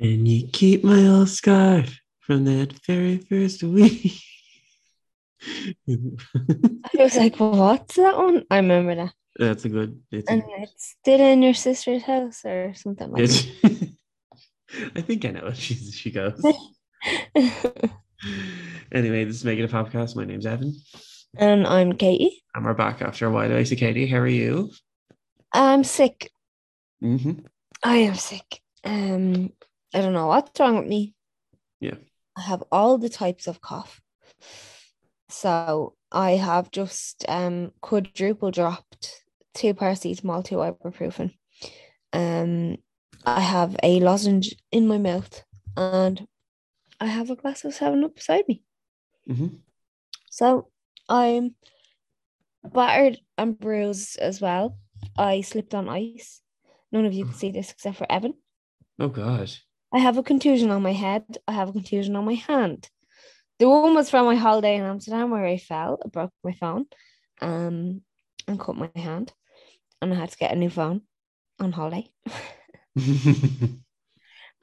And you keep my little scarf from that very first week. I was like, what's that one? I remember that. That's a good. It's still in your sister's house or something like that. I think I know what she goes. Anyway, this is Making a Podcast. My name's Evan. And I'm Katie. And we're back after a while. Hi, Katie. How are you? I'm sick. Mm-hmm. I am sick. I don't know what's wrong with me. Yeah. I have all the types of cough. So I have just quadruple dropped 2 paracetamol, 2 ibuprofen. I have a lozenge in my mouth and I have a glass of 7-Up beside me. Mm-hmm. So I'm battered and bruised as well. I slipped on ice. None of you can see this except for Evan. Oh, God. I have a contusion on my head. I have a contusion on my hand. The one was from my holiday in Amsterdam where I fell. I broke my phone and cut my hand. And I had to get a new phone on holiday.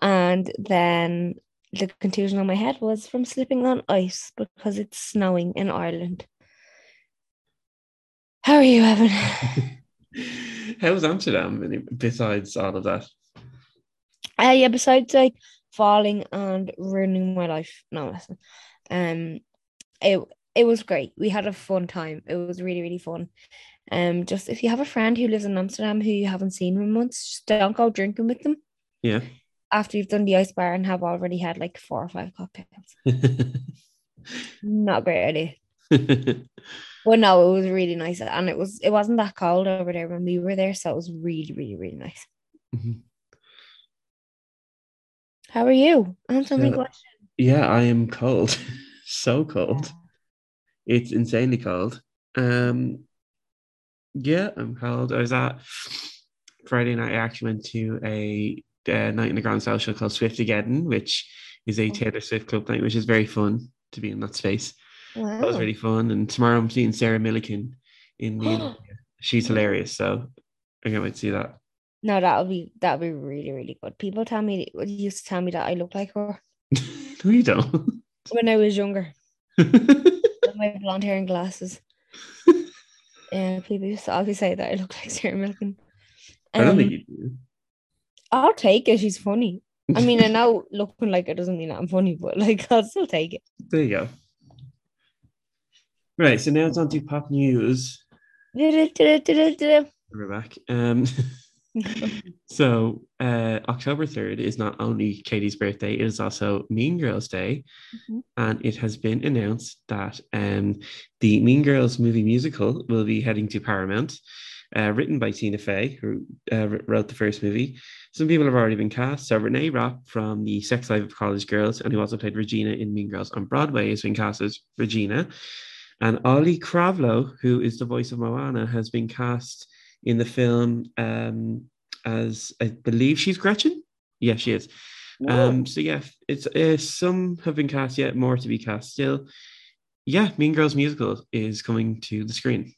And then the contusion on my head was from slipping on ice because it's snowing in Ireland. How are you, Evan? How was Amsterdam besides all of that? Yeah, besides like falling and ruining my life. No, listen. It was great. We had a fun time. It was really, really fun. Just if you have a friend who lives in Amsterdam who you haven't seen in months, just don't go drinking with them. Yeah. After you've done the ice bar and have already had like 4 or 5 cocktails. Not a great idea. But no, it was really nice. And it wasn't that cold over there when we were there, so it was really, really, really nice. Mm-hmm. How are you? I have so many questions. Yeah, I am cold. So cold. Yeah. It's insanely cold. Yeah, I'm cold. I was at Friday night. I actually went to a night in the Grand Social called Swiftageddon, which is a Taylor Swift club night, which is very fun to be in that space. Wow. That was really fun. And tomorrow I'm seeing Sarah Millican in the She's hilarious, so I can't wait to see that. No, that'll be really, really good. People used to tell me that I look like her. No, you don't. When I was younger. With my blonde hair and glasses. Yeah, people used to always say that I look like Sarah Millican. I don't think you do. I'll take it. She's funny. I mean, I know looking like her doesn't mean that I'm funny, but like I'll still take it. There you go. Right, so now it's on to pop news. We're back. So October 3rd is not only Katie's birthday, it is also Mean Girls Day. Mm-hmm. And it has been announced that the Mean Girls movie musical will be heading to Paramount, written by Tina Fey, who wrote the first movie. Some people have already been cast. So Renee Rapp from The Sex Life of College Girls, and who also played Regina in Mean Girls on Broadway, has been cast as Regina. And Ollie Kravlo, who is the voice of Moana, has been cast in the film as, I believe, she's Gretchen. Yeah, she is. Wow. So yeah, it's some have been cast yet, more to be cast still. Yeah, Mean Girls musical is coming to the screen.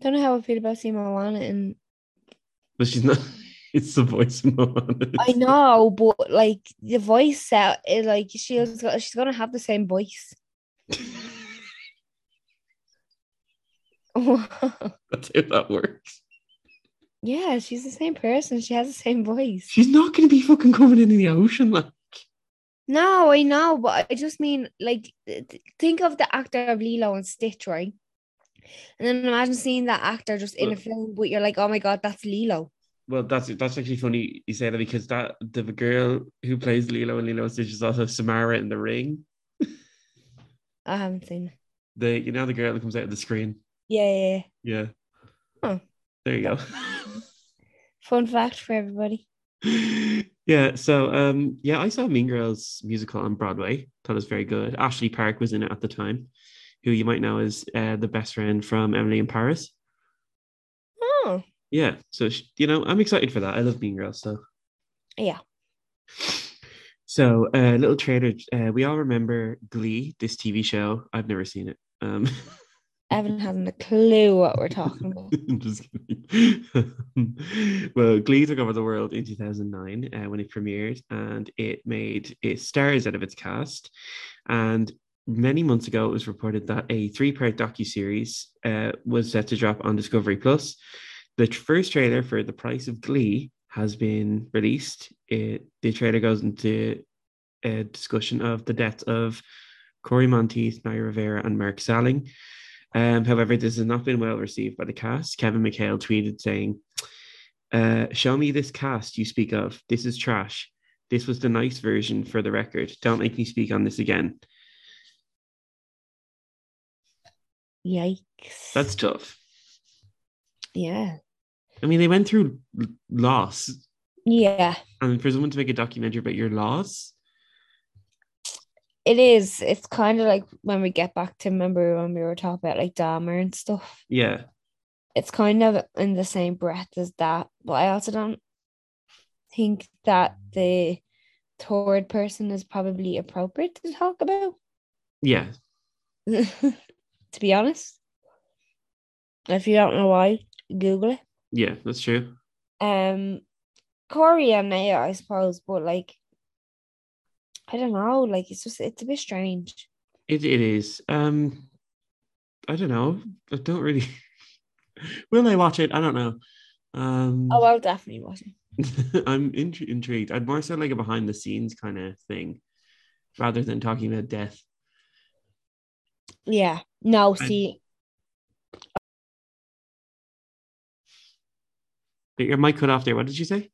Don't know how I feel about seeing Moana in. But she's not. It's the voice of Moana. I know, but like the voice out is like she's gonna have the same voice. That's how that works. Yeah, she's the same person. She has the same voice. She's not going to be fucking coming in the ocean, like. No, I know, but I just mean, like, think of the actor of Lilo and Stitch, right? And then imagine seeing that actor just in a film, but you're like, oh my God, that's Lilo. Well, that's actually funny you say that, because that the girl who plays Lilo and Lilo and Stitch is also Samara in The Ring. I haven't seen it. The girl that comes out of the screen. Yeah. Huh. There you go. Fun fact for everybody. Yeah, so I saw Mean Girls musical on Broadway. Thought it was very good. Ashley Park was in it at the time, who you might know is the best friend from Emily in Paris. Oh. Yeah, so I'm excited for that. I love Mean Girls, so. Yeah. So a little trailer. We all remember Glee, this TV show. I've never seen it. Evan hasn't a clue what we're talking about. I'm just kidding. Well, Glee took over the world in 2009 when it premiered, and it made stars out of its cast. And many months ago, it was reported that a 3-part docuseries was set to drop on Discovery+. The first trailer for The Price of Glee has been released. The trailer goes into a discussion of the deaths of Cory Monteith, Naya Rivera, and Mark Salling. However, this has not been well received by the cast. Kevin McHale tweeted saying, "Show me this cast you speak of. This is trash. This was the nice version for the record. Don't make me speak on this again." Yikes. That's tough. Yeah. I mean, they went through loss. Yeah. And for someone to make a documentary about your loss. It is. It's kind of like when we get back to, remember when we were talking about like Dahmer and stuff. Yeah. It's kind of in the same breath as that. But I also don't think that the third person is probably appropriate to talk about. Yeah. To be honest. If you don't know why, Google it. Yeah, that's true. Cory and Naya, I suppose, but like, I don't know. Like, it's just, it's a bit strange. It is. I don't know. I don't really. Will I watch it? I don't know. Oh, I'll definitely watch it. I'm intrigued. I'd more so like a behind the scenes kind of thing, rather than talking about death. Yeah. No. See. Your mic cut off there. What did you say?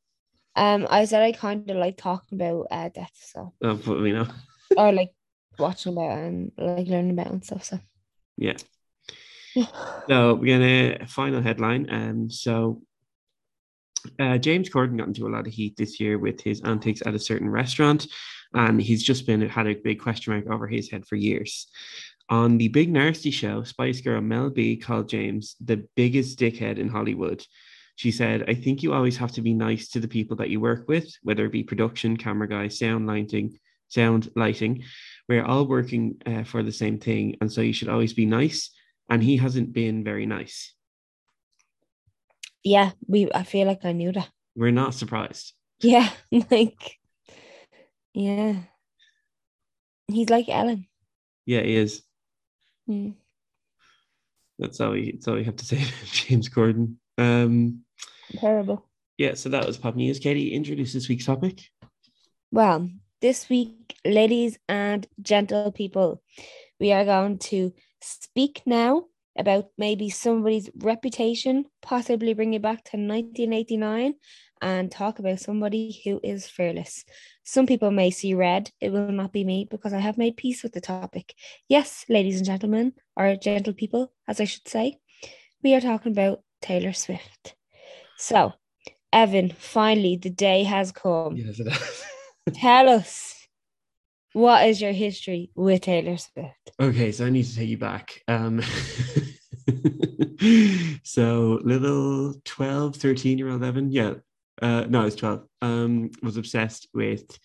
I said I kind of like talking about death, so. Oh, but we know. Or like watching about and like learning about and stuff. So. Yeah. So we're gonna final headline. James Corden got into a lot of heat this year with his antics at a certain restaurant, and he's just had a big question mark over his head for years. On the Big Nasty Show, Spice Girl Mel B called James the biggest dickhead in Hollywood. She said, "I think you always have to be nice to the people that you work with, whether it be production, camera guy, sound lighting. We're all working for the same thing. And so you should always be nice." And he hasn't been very nice. Yeah, I feel like I knew that. We're not surprised. Yeah, like, yeah. He's like Ellen. Yeah, he is. Mm. That's all we have to say about James Corden. Terrible. Yeah, so that was pop news. Katie, introduce this week's topic. Well, this week, ladies and gentle people, we are going to speak now about maybe somebody's reputation, possibly bring it back to 1989, and talk about somebody who is fearless. Some people may see red. It will not be me, because I have made peace with the topic. Yes, ladies and gentlemen, or gentle people, as I should say, we are talking about Taylor Swift. So, Evan, finally, the day has come. Yes, it has. Tell us, what is your history with Taylor Swift? Okay, so I need to take you back. So, little 12, 13-year-old Evan, I was 12, was obsessed with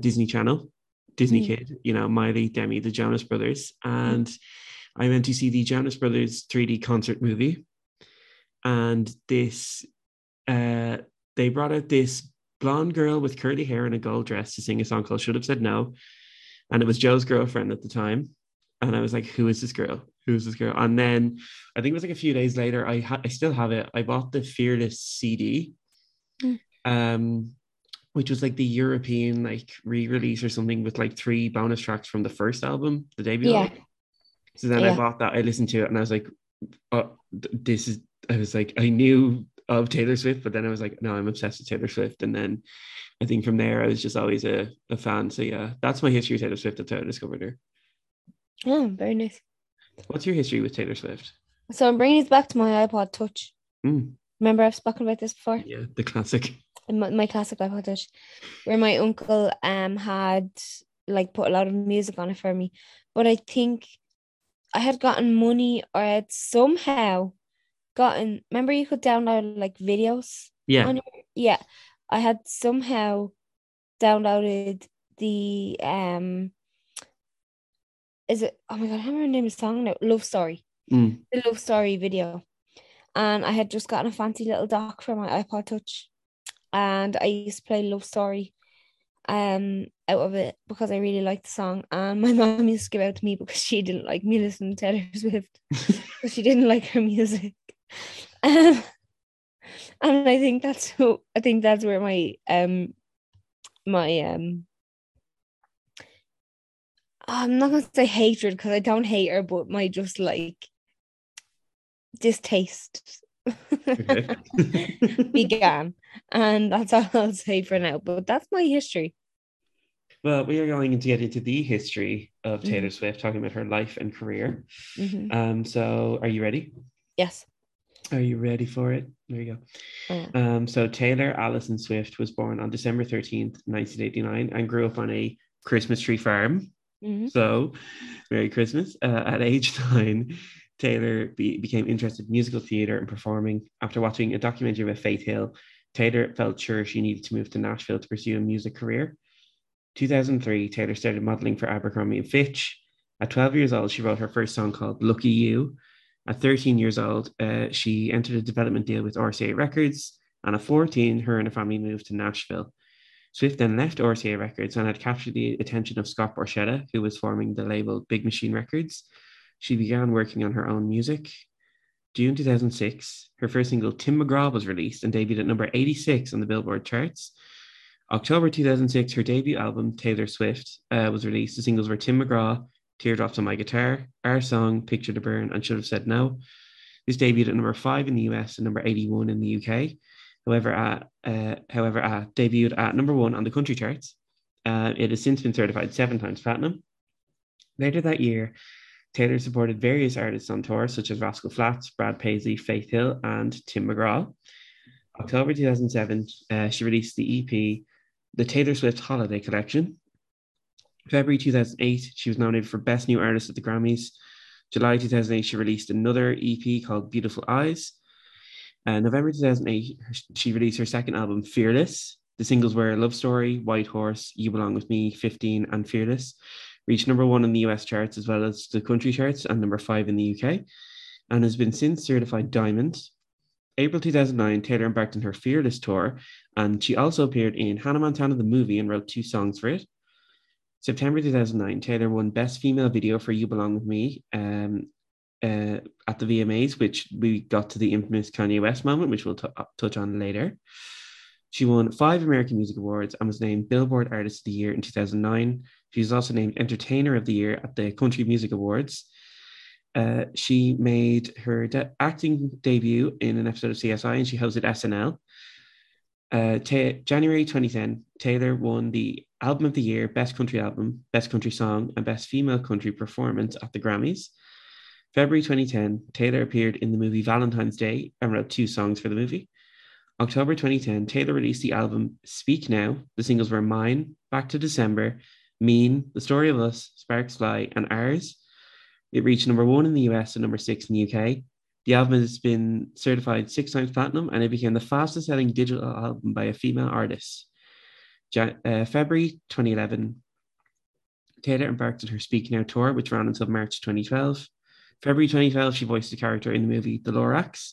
Disney Channel, Disney Kid, you know, Miley, Demi, the Jonas Brothers, and I went to see the Jonas Brothers 3D concert movie. And this, they brought out this blonde girl with curly hair and a gold dress to sing a song called "Should Have Said No," and it was Joe's girlfriend at the time. And I was like, "Who is this girl? Who is this girl?" And then I think it was like a few days later. I still have it. I bought the Fearless CD, which was like the European like re-release or something with like 3 bonus tracks from the first album, the debut album. So then I bought that. I listened to it, and I was like, "This is." I was like, I knew of Taylor Swift, but then I was like, no, I'm obsessed with Taylor Swift. And then I think from there, I was just always a fan. So yeah, that's my history with Taylor Swift. That's how I discovered her. Oh, very nice. What's your history with Taylor Swift? So I'm bringing this back to my iPod Touch. Remember I've spoken about this before? Yeah, the classic. My classic iPod Touch, where my uncle had like put a lot of music on it for me. But I think I had gotten money, or I had somehow gotten, remember you could download like videos? Yeah. I had somehow downloaded the is it, oh my God, I can't remember the name of the song now, Love Story, the Love Story video. And I had just gotten a fancy little dock for my iPod Touch, and I used to play Love Story out of it because I really liked the song. And my mom used to give out to me because she didn't like me listening to Taylor Swift, because she didn't like her music. And I think that's who, I think that's where my I'm not gonna say hatred, because I don't hate her, but my just like distaste began. And that's all I'll say for now. But that's my history. Well, we are going to get into the history of Taylor Swift, talking about her life and career. So are you ready? Yes. Are you ready for it? There you go. Yeah. So Taylor Allison Swift was born on December 13th, 1989, and grew up on a Christmas tree farm. So, Merry Christmas. At age 9, Taylor became interested in musical theatre and performing. After watching a documentary about Faith Hill, Taylor felt sure she needed to move to Nashville to pursue a music career. 2003, Taylor started modelling for Abercrombie & Fitch. At 12 years old, she wrote her first song called Lucky You. At 13 years old, she entered a development deal with RCA Records, and at 14, her and her family moved to Nashville. Swift then left RCA Records and had captured the attention of Scott Borchetta, who was forming the label Big Machine Records. She began working on her own music. June 2006, her first single, Tim McGraw, was released and debuted at number 86 on the Billboard charts. October 2006, her debut album, Taylor Swift, was released. The singles were Tim McGraw, Teardrops on My Guitar, Our Song, Picture to Burn, and Should Have Said No. This debuted at number 5 in the US and number 81 in the UK. However, debuted at number 1 on the country charts. It has since been certified 7 times platinum. Later that year, Taylor supported various artists on tour, such as Rascal Flatts, Brad Paisley, Faith Hill, and Tim McGraw. October 2007, she released the EP, The Taylor Swift Holiday Collection. February 2008, she was nominated for Best New Artist at the Grammys. July 2008, she released another EP called Beautiful Eyes. November 2008, she released her second album, Fearless. The singles were Love Story, White Horse, You Belong With Me, 15, and Fearless. Reached number 1 in the US charts as well as the country charts, and number 5 in the UK, and has been since certified diamond. April 2009, Taylor embarked on her Fearless tour, and she also appeared in Hannah Montana the Movie and wrote 2 songs for it. September 2009, Taylor won Best Female Video for You Belong With Me at the VMAs, which we got to the infamous Kanye West moment, which we'll touch on later. She won 5 American Music Awards and was named Billboard Artist of the Year in 2009. She was also named Entertainer of the Year at the Country Music Awards. She made her acting debut in an episode of CSI, and she hosted SNL. January 2010, Taylor won the Album of the Year, Best Country Album, Best Country Song, and Best Female Country Performance at the Grammys. February 2010, Taylor appeared in the movie Valentine's Day and wrote 2 songs for the movie. October 2010, Taylor released the album Speak Now. The singles were Mine, Back to December, Mean, The Story of Us, Sparks Fly, and Ours. It reached number 1 in the US and number 6 in the UK. The album has been certified 6 times platinum, and it became the fastest selling digital album by a female artist. February 2011, Taylor embarked on her Speak Now tour, which ran until March 2012. February 2012, she voiced a character in the movie The Lorax.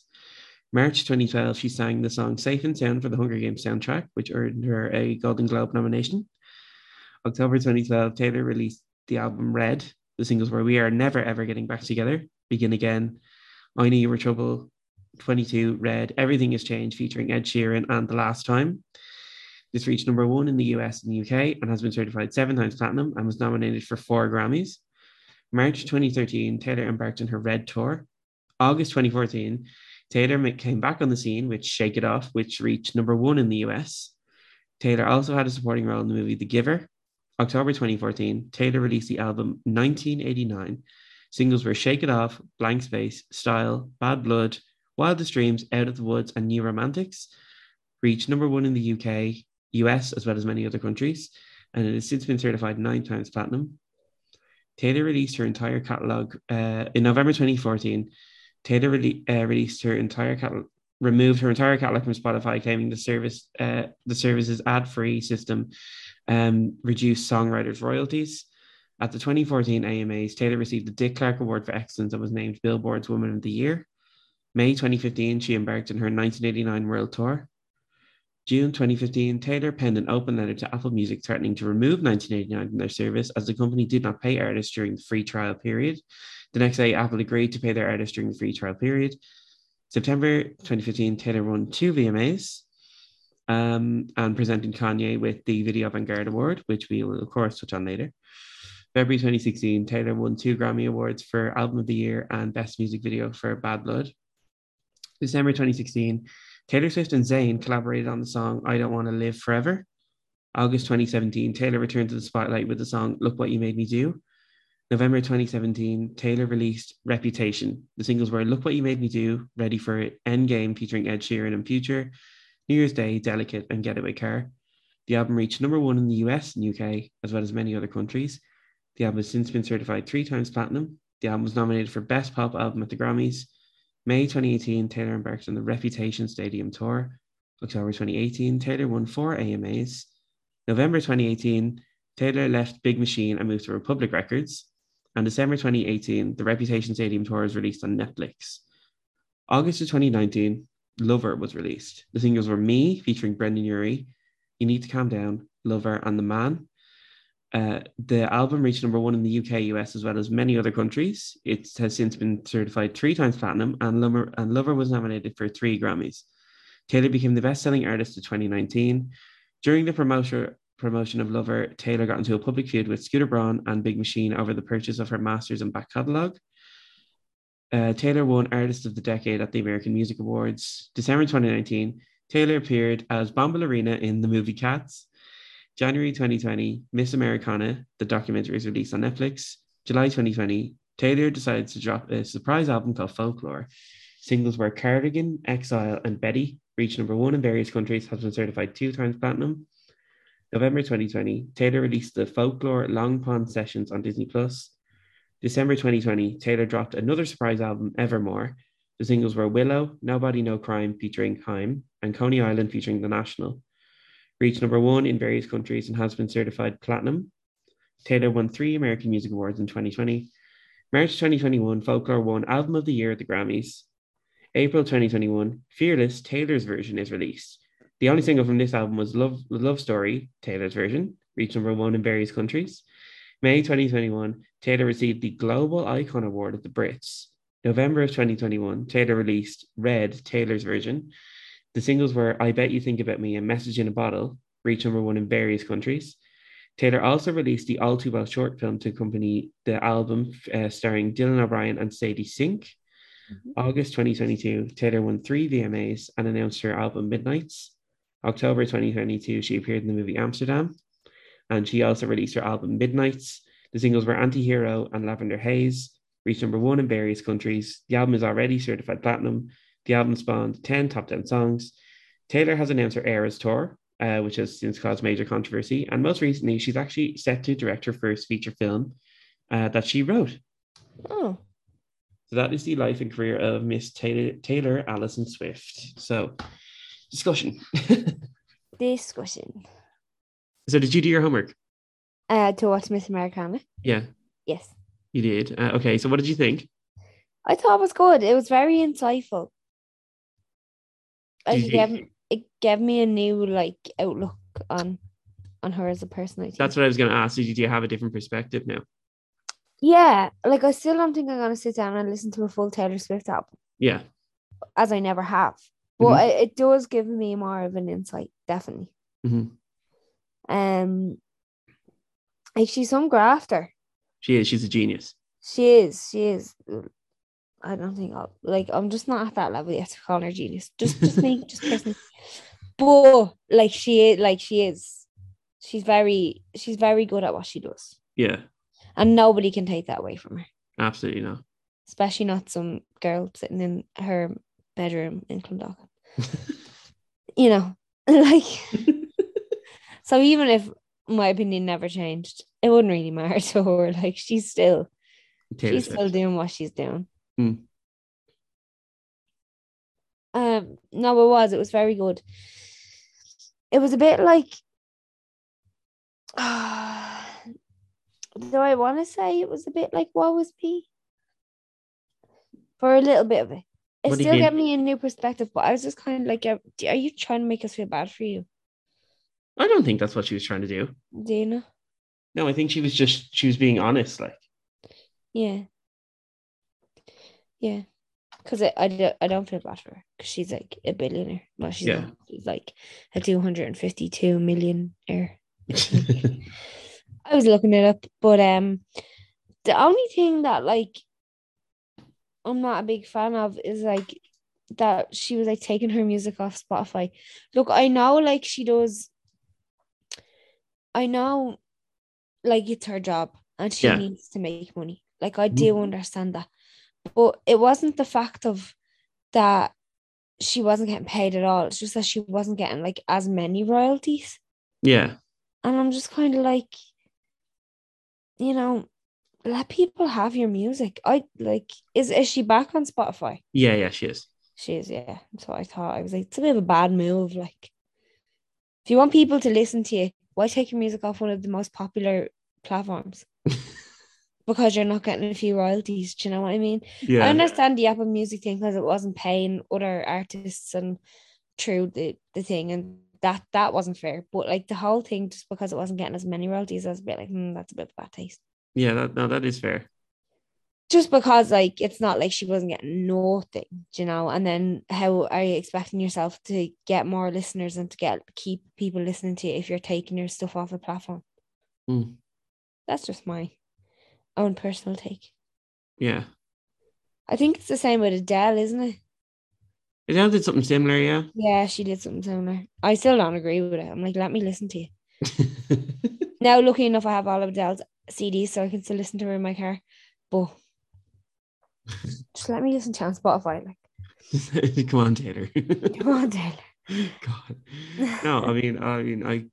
March 2012, she sang the song Safe and Sound for the Hunger Games soundtrack, which earned her a Golden Globe nomination. October 2012, Taylor released the album Red. The singles were We Are Never Ever Getting Back Together, Begin Again, I Knew You Were Trouble, 22, Red, Everything Has Changed, featuring Ed Sheeran, and The Last Time. This reached number 1 in the US and the UK, and has been certified 7 times platinum, and was nominated for 4 Grammys. March 2013, Taylor embarked on her Red tour. August 2014, Taylor came back on the scene with Shake It Off, which reached number 1 in the US. Taylor also had a supporting role in the movie The Giver. October 2014, Taylor released the album 1989. Singles were Shake It Off, Blank Space, Style, Bad Blood, Wildest Dreams, Out of the Woods, and New Romantics. Reached number 1 in the UK, US, as well as many other countries, and it has since been certified 9 times platinum. Taylor released her entire catalogue in November 2014. Taylor released her entire catalog, removed her entire catalog from Spotify, claiming the service's ad-free system reduced songwriters' royalties. At the 2014 AMAs, Taylor received the Dick Clark Award for Excellence and was named Billboard's Woman of the Year. May 2015, she embarked on her 1989 world tour. June 2015, Taylor penned an open letter to Apple Music threatening to remove 1989 from their service as the company did not pay artists during the free trial period. The next day, Apple agreed to pay their artists during the free trial period. September 2015, Taylor won 2 VMAs and presented Kanye with the Video Avant-Garde Award, which we will, of course, touch on later. February 2016, Taylor won 2 Grammy Awards for Album of the Year and Best Music Video for Bad Blood. December 2016, Taylor Swift and Zayn collaborated on the song I Don't Want to Live Forever. August 2017, Taylor returned to the spotlight with the song Look What You Made Me Do. November 2017, Taylor released Reputation. The singles were Look What You Made Me Do, Ready for It, Endgame featuring Ed Sheeran and Future, New Year's Day, Delicate, and Getaway Car. The album reached number 1 in the US and UK, as well as many other countries. The album has since been certified 3 times platinum. The album was nominated for Best Pop Album at the Grammys. May 2018, Taylor embarked on the Reputation Stadium Tour. October 2018, Taylor won 4 AMAs. November 2018, Taylor left Big Machine and moved to Republic Records. And December 2018, the Reputation Stadium Tour is released on Netflix. August of 2019, Lover was released. The singles were Me, featuring Brendan Urie, You Need to Calm Down, Lover, and The Man. The album reached number 1 in the UK, US, as well as many other countries. It has since been certified 3 times platinum, and Lover was nominated for 3 Grammys. Taylor became the best-selling artist of 2019. During the promotion of Lover, Taylor got into a public feud with Scooter Braun and Big Machine over the purchase of her masters and back catalogue. Taylor won Artist of the Decade at the American Music Awards. December 2019, Taylor appeared as Bombalurina in the movie Cats. January 2020, Miss Americana, the documentary, is released on Netflix. July 2020, Taylor decides to drop a surprise album called Folklore. Singles were Cardigan, Exile, and Betty, reached number 1 in various countries, has been certified 2 times platinum. November 2020, Taylor released the Folklore Long Pond Sessions on Disney+. December 2020, Taylor dropped another surprise album, Evermore. The singles were Willow, Nobody No Crime featuring Haim, and Coney Island featuring The National. Reached number 1 in various countries and has been certified platinum. Taylor won 3 American Music Awards in 2020. March 2021, Folklore won Album of the Year at the Grammys. April 2021, Fearless, Taylor's version, is released. The only single from this album was Love Story, Taylor's version, reached number 1 in various countries. May 2021, Taylor received the Global Icon Award at the Brits. November of 2021, Taylor released Red, Taylor's version. The singles were I Bet You Think About Me and Message in a Bottle, reached number 1 in various countries. Taylor also released the All Too Well short film to accompany the album, starring Dylan O'Brien and Sadie Sink. August 2022, Taylor won 3 VMAs and announced her album Midnights. October 2022, she appeared in the movie Amsterdam, and she also released her album Midnights. The singles were Anti-Hero and Lavender Haze, reached number 1 in various countries. The album is already certified platinum. The album spawned 10 top 10 songs. Taylor has announced her Eras Tour, which has since caused major controversy. And most recently, she's actually set to direct her first feature film that she wrote. Oh. So that is the life and career of Miss Taylor Allison Swift. So... Discussion. So did you do your homework? To watch Miss Americana? Yeah. Yes. You did? Okay, so what did you think? I thought it was good. It was very insightful. It gave me a new outlook on her as a person, I think. That's what I was going to ask. Do you have a different perspective now? Yeah. I still don't think I'm going to sit down and listen to a full Taylor Swift album. Yeah. As I never have. Well, it does give me more of an insight, definitely. Mm-hmm. She's some grafter. She is. She's a genius. She is. I don't think I'm just not at that level yet to call her genius. Just me, just personally. But she is. She's very good at what she does. Yeah. And nobody can take that away from her. Absolutely not. Especially not some girl sitting in her bedroom in Clondalkin. So even if my opinion never changed, it wouldn't really matter to her. She's still doing what she's doing. No, it was very good. It was a bit though I want to say it was a bit like Woe Is Me for a little bit of it. It still gave me a new perspective, but I was just kind of like, are you trying to make us feel bad for you? I don't think that's what she was trying to do. Do you know? No, I think she was being honest, like. Yeah. Yeah. Because I don't feel bad for her. Because she's like a billionaire. Well, she's not. She's like a 252 millionaire. I was looking it up. But the only thing that, like, I'm not a big fan of is, like, that she was, like, taking her music off Spotify. Look, I know, like, she does. I know, like, it's her job and she needs to make money. Like, I do understand that. But it wasn't the fact of that she wasn't getting paid at all. It's just that she wasn't getting, like, as many royalties. Yeah. And I'm just kind of like, you know, let people have your music. I like, is she back on Spotify? Yeah, she is. She is, yeah. So I thought, I was like, it's a bit of a bad move. Like, if you want people to listen to you, why take your music off one of the most popular platforms? Because you're not getting a few royalties, do you know what I mean? Yeah. I understand the Apple Music thing because it wasn't paying other artists and through the thing, and that wasn't fair. But like the whole thing, just because it wasn't getting as many royalties, I was a bit like, that's a bit of bad taste. Yeah, that is fair. Just because like it's not like she wasn't getting nothing, do you know? And then how are you expecting yourself to get more listeners and to keep people listening to you if you're taking your stuff off the platform? Mm. That's just my own personal take. Yeah. I think it's the same with Adele, isn't it? Adele did something similar, yeah. Yeah, she did something similar. I still don't agree with it. I'm like, let me listen to you. Now, lucky enough, I have all of Adele's CDs, so I can still listen to her in my car. But just let me listen to her on Spotify. Like, come on, Taylor. Come on, Taylor. God. No, I mean, I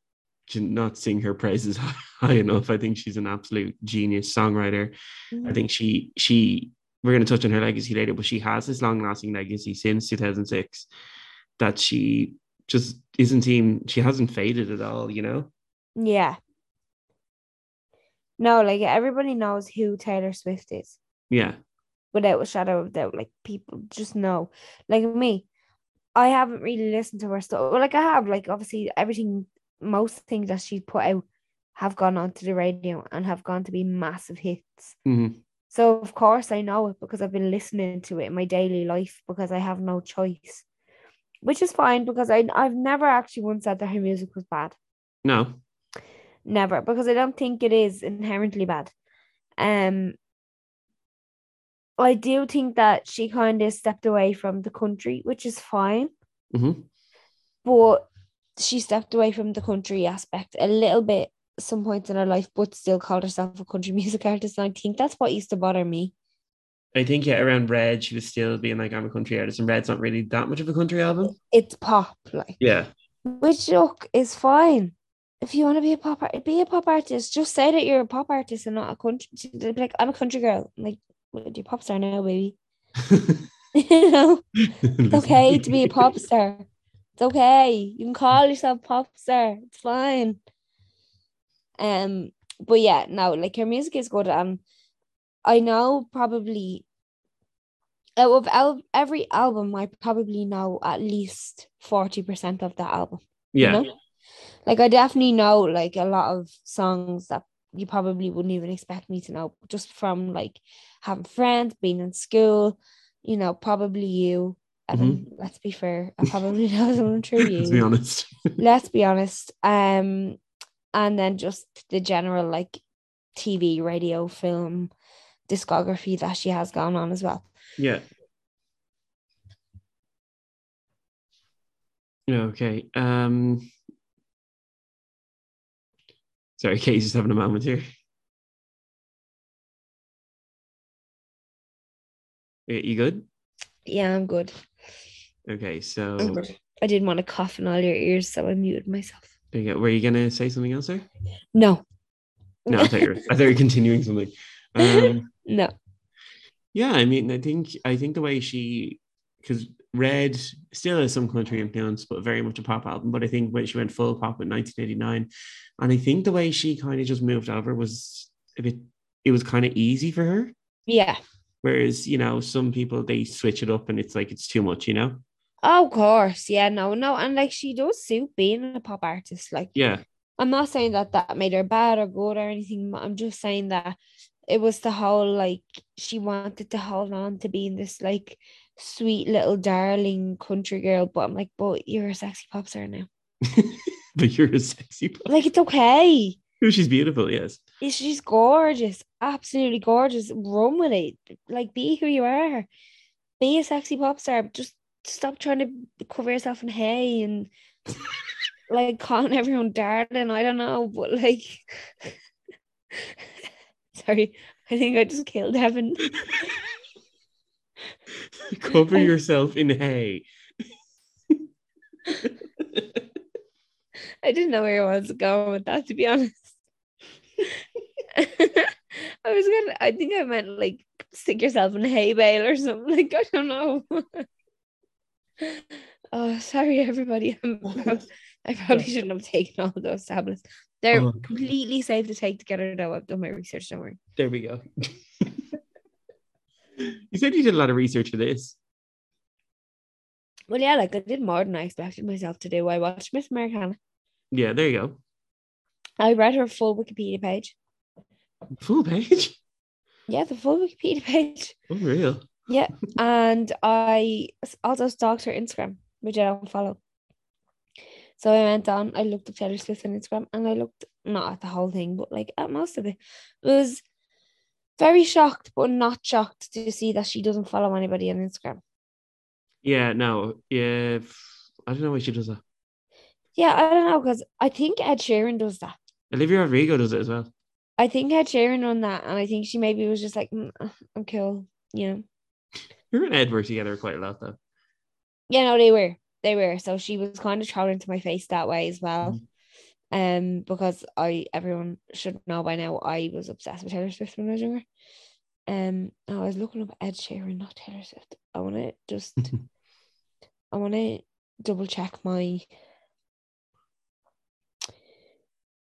cannot sing her praises high enough. I think she's an absolute genius songwriter. Mm-hmm. I think she we're going to touch on her legacy later, but she has this long-lasting legacy since 2006 that she just she hasn't faded at all, you know? Yeah. No, like, everybody knows who Taylor Swift is. Yeah. Without a shadow of doubt, like, people just know. Like, me, I haven't really listened to her stuff. Well, like, I have, like, obviously, most things that she put out have gone onto the radio and have gone to be massive hits. Mm-hmm. So, of course, I know it because I've been listening to it in my daily life because I have no choice. Which is fine because I've never actually once said that her music was bad. No. Never, because I don't think it is inherently bad. I do think that she kind of stepped away from the country, which is fine. Mm-hmm. But she stepped away from the country aspect a little bit some points in her life, but still called herself a country music artist. And I think that's what used to bother me. I think, yeah, around Red, she was still being like, I'm a country artist, and Red's not really that much of a country album. It's pop, like. Yeah. Which, look, is fine. If you want to be a pop artist. Just say that you're a pop artist and not a country. Be like, I'm a country girl. I'm like, well, you're a pop star now, baby. You know, it's okay to be a pop star. It's okay. You can call yourself pop star. It's fine. But yeah, no, like her music is good. I know probably out of every album, I probably know at least 40% of that album. Yeah. You know? Like, I definitely know, like, a lot of songs that you probably wouldn't even expect me to know just from, like, having friends, being in school, you know, probably you. Evan, mm-hmm. Let's be fair. I probably know someone through you. Let's be honest. And then just the general, like, TV, radio, film, discography that she has gone on as well. Yeah. Okay. Sorry, Katie's just having a moment here. You good? Yeah, I'm good. Okay, so... I didn't want to cough in all your ears, so I muted myself. There you go. Were you going to say something else there? No. No, I thought you were continuing something. No. Yeah, I mean, I think the way she... Because Red still has some country influence, but very much a pop album. But I think when she went full pop in 1989, and I think the way she kind of just moved over was a bit, it was kind of easy for her. Yeah. Whereas, you know, some people, they switch it up and it's like, it's too much, you know? Oh, of course. Yeah, no. And like, she does suit being a pop artist. Like, yeah. I'm not saying that that made her bad or good or anything. I'm just saying that it was the whole, like, she wanted to hold on to being this, like, sweet little darling country girl. But I'm like, but you're a sexy pop star now. But you're a sexy pop. Like, it's okay. She's beautiful, yes. She's gorgeous. Absolutely gorgeous. Run with it. Like, be who you are. Be a sexy pop star. Just stop trying to cover yourself in hay and... like calling everyone darling, I don't know, but like, sorry, I think I just killed Evan. Cover yourself in hay. I didn't know where I was going with that, to be honest. I think I meant like stick yourself in a hay bale or something. Like, I don't know. Oh, sorry, everybody. I probably shouldn't have taken all those tablets. They're completely safe to take together, though. I've done my research, don't worry. There we go. You said you did a lot of research for this. Well, yeah, like, I did more than I expected myself to do. I watched Miss Americana. Yeah, there you go. I read her full Wikipedia page. Full page? Yeah, the full Wikipedia page. Unreal. Yeah, and I also stalked her Instagram, which I don't follow. So I went on, I looked up Taylor Swift on Instagram, and I looked, not at the whole thing, but like at most of it. I was very shocked, but not shocked to see that she doesn't follow anybody on Instagram. Yeah, no. Yeah, I don't know why she does that. Yeah, I don't know, because I think Ed Sheeran does that. Olivia Rodrigo does it as well. I think Ed Sheeran on that, and I think she maybe was just like, I'm cool, you know. Her and Ed were together quite a lot, though. Yeah, no, they were. So she was kind of thrown into my face that way as well, because everyone should know by now I was obsessed with Taylor Swift when I was younger. I was looking up Ed Sheeran, not Taylor Swift. I want to double check my.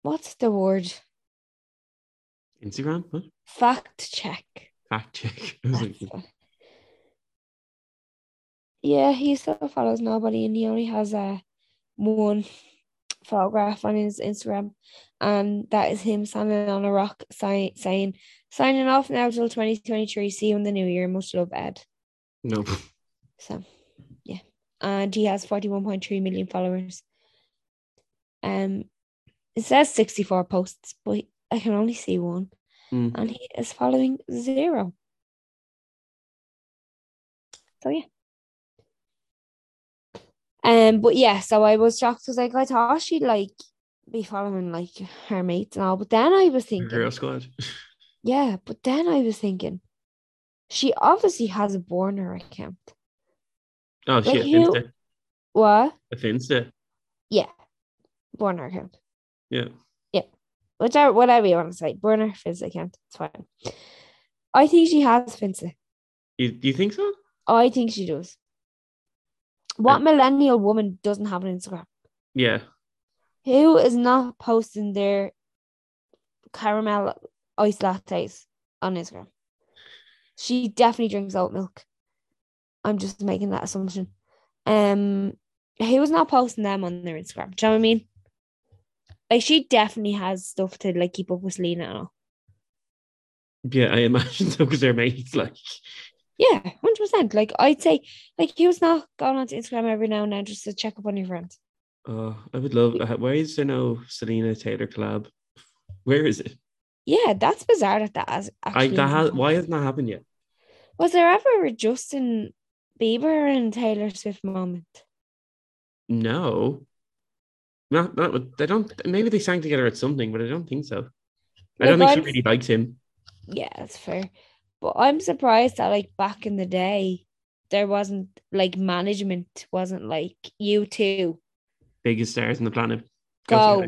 What's the word? Instagram. What? Fact check. Fact check. Yeah, he still follows nobody, and he only has one photograph on his Instagram, and that is him standing on a rock saying, signing off now till 2023, see you in the new year, much love, Ed. No. So, yeah. And he has 41.3 million followers. It says 64 posts, but I can only see one. Mm. And he is following zero. So, yeah. But yeah, so I was shocked because like I thought she'd like be following like her mates and all, but then I was thinking Girl Squad. Yeah, but then I was thinking she obviously has a burner account. Oh, like, she has Insta. What? That's Insta. Yeah. Burner account. Yeah. Yeah. Whatever you want to say. Burner Fizz account. It's fine. I think she has Finsta. Do you think so? I think she does. What millennial woman doesn't have an Instagram? Yeah. Who is not posting their caramel ice lattes on Instagram? She definitely drinks oat milk. I'm just making that assumption. Who is not posting them on their Instagram? Do you know what I mean? Like, she definitely has stuff to, like, keep up with Selena and all. Yeah, I imagine so, because they're mates, like... Yeah, 100%. Like, I'd say, like, he was not going onto Instagram every now and then just to check up on your friends. Oh, I would love... Why is there no Selena Taylor collab? Where is it? Yeah, that's bizarre that has actually... why hasn't that happened yet? Was there ever a Justin Bieber and Taylor Swift moment? No. Not they don't... Maybe they sang together at something, but I don't think so. I don't think she really likes him. Yeah, that's fair. But I'm surprised that, like, back in the day, there wasn't, like, management wasn't, like, you two. Biggest stars on the planet. Go.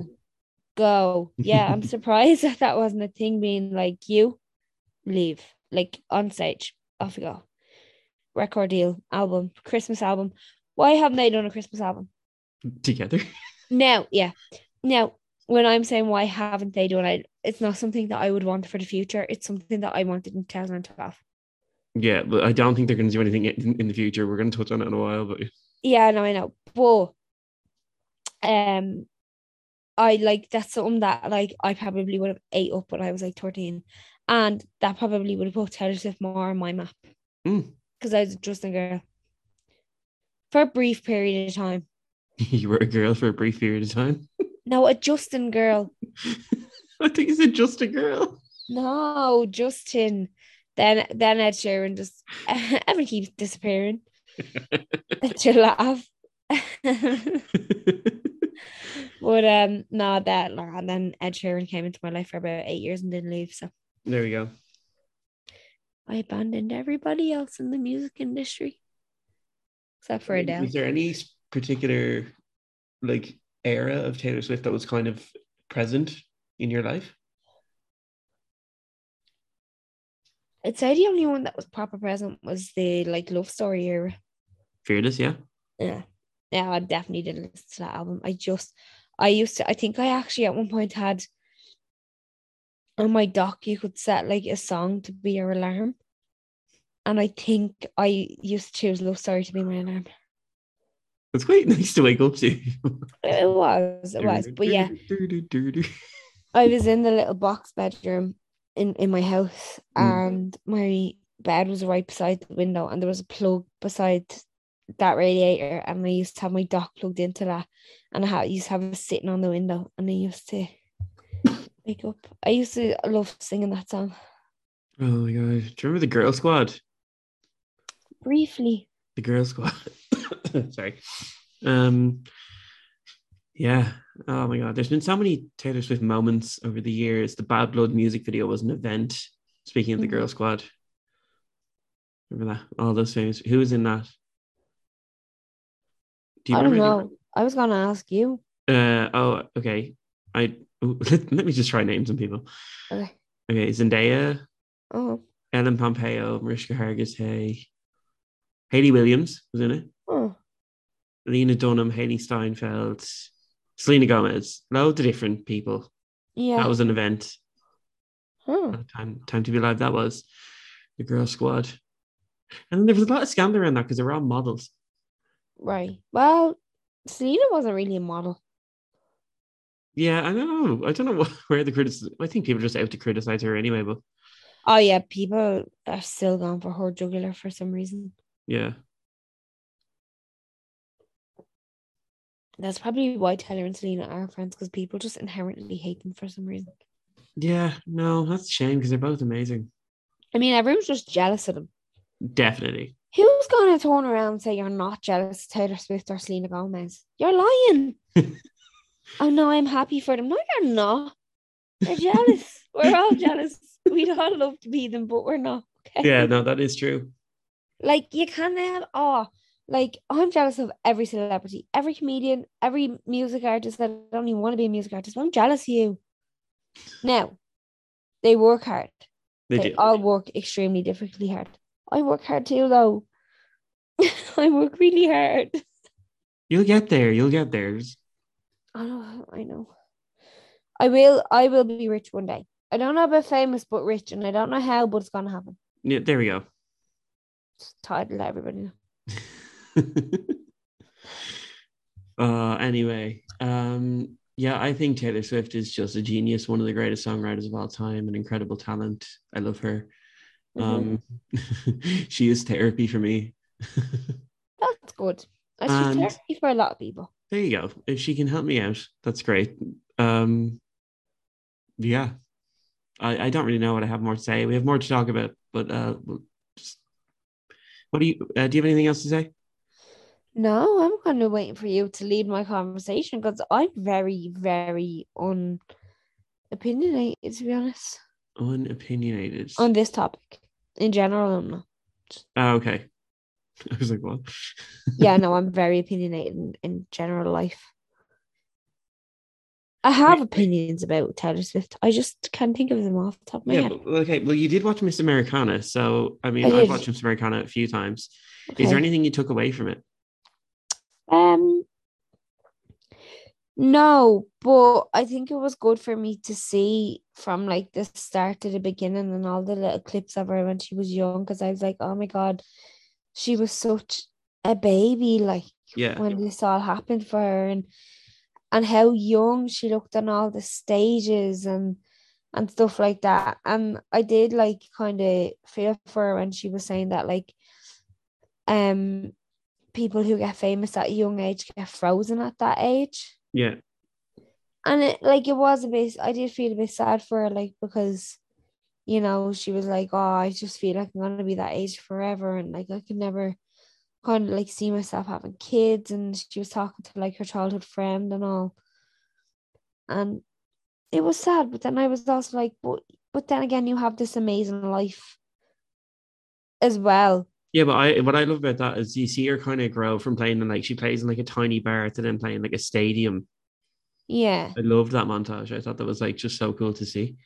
Yeah, I'm surprised that wasn't a thing being, like, you leave. Like, on stage. Off you go. Record deal. Album. Christmas album. Why haven't they done a Christmas album? Together? No, yeah. Now, when I'm saying why haven't they done it, it's not something that I would want for the future. It's something that I wanted in 2012. Yeah, but I don't think they're going to do anything in the future. We're going to touch on it in a while, but yeah, no, I know. But I like, that's something that like I probably would have ate up when I was like 13, and that probably would have put Taylor Swift more on my map because I was just a girl for a brief period of time. You were a girl for a brief period of time. No, a Justin girl. I think you said just a girl. No, Justin. Then Ed Sheeran just Evan keeps disappearing. To laugh. But and then Ed Sheeran came into my life for about 8 years and didn't leave. So there we go. I abandoned everybody else in the music industry, except for Adele. Is there any particular like era of Taylor Swift that was kind of present in your life? I'd say the only one that was proper present was the like Love Story era. Fearless, yeah. Yeah. Yeah, I definitely didn't listen to that album. I think I actually at one point had on my dock you could set like a song to be your alarm. And I think I used to choose Love Story to be my alarm. It's quite nice to wake up to. It was. But yeah. I was in the little box bedroom in my house, and my bed was right beside the window, and there was a plug beside that radiator, and I used to have my dock plugged into that, and I used to have it sitting on the window, and I used to wake up. I used to love singing that song. Oh my god. Do you remember the Girl Squad? Briefly. The Girl Squad. Sorry. Yeah. Oh my god. There's been so many Taylor Swift moments over the years. The Bad Blood music video was an event. Speaking of the Girl Squad. Remember that? All those things. Who was in that? I don't know. I was gonna ask you. Okay. Let me just try name some people. Okay, Zendaya. Oh. Ellen Pompeo, Mariska Hargitay, Hayley Williams was in it. Oh. Lena Dunham, Haley Steinfeld, Selena Gomez, loads of different people. Yeah. That was an event. Time to be alive, that was the Girl Squad. And then there was a lot of scandal around that because they were all models. Right. Well, Selena wasn't really a model. Yeah, I know. I don't know where the criticism... I think people are just out to criticize her anyway, but... Oh, yeah, people are still going for her jugular for some reason. Yeah. That's probably why Taylor and Selena are friends, because people just inherently hate them for some reason. Yeah, no, that's a shame, because they're both amazing. I mean, everyone's just jealous of them. Definitely. Who's going to turn around and say you're not jealous of Taylor Swift or Selena Gomez? You're lying. Oh, no, I'm happy for them. No, you're not. They're jealous. We're all jealous. We'd all love to be them, but we're not. Okay? Yeah, no, that is true. Like, you can't have... I'm jealous of every celebrity, every comedian, every music artist that I don't even want to be a music artist. I'm jealous of you. Now, they work hard. They all work extremely differently hard. I work hard too, though. I work really hard. You'll get there. Oh, I know. I will be rich one day. I don't know about famous, but rich, and I don't know how, but it's going to happen. Yeah, there we go. Just title everybody now. Anyway, I think Taylor Swift is just a genius, one of the greatest songwriters of all time, an incredible talent. I love her. She is therapy for me. That's good. She's therapy for a lot of people. There you go. If she can help me out, that's great. I don't really know what I have more to say. We have more to talk about, but do you have anything else to say? No, I'm kind of waiting for you to lead my conversation because I'm very, very unopinionated, to be honest. Unopinionated. On this topic. In general, I'm not. Oh, okay. I was like, what? Yeah, no, I'm very opinionated in general life. I have opinions about Taylor Swift. I just can't think of them off the top of my head. Okay, well, you did watch Miss Americana. So, I mean, I've watched Miss Americana a few times. Okay. Is there anything you took away from it? No, but I think it was good for me to see from like the start to the beginning and all the little clips of her when she was young, because I was like, oh my God, she was such a baby, like, yeah, when this all happened for her, and how young she looked on all the stages and stuff like that. And I did like kind of feel for her when she was saying that, like, people who get famous at a young age get frozen at that age. Yeah. And it, like, it was a bit, I did feel a bit sad for her, like, because, you know, she was like, oh, I just feel like I'm going to be that age forever, and like, I could never kind of like see myself having kids. And she was talking to like her childhood friend and all, and it was sad. But then I was also like, but then again, you have this amazing life as well. Yeah, but what I love about that is you see her kind of grow from playing in, like, she plays in like a tiny bar to then playing like a stadium. Yeah, I loved that montage. I thought that was like just so cool to see.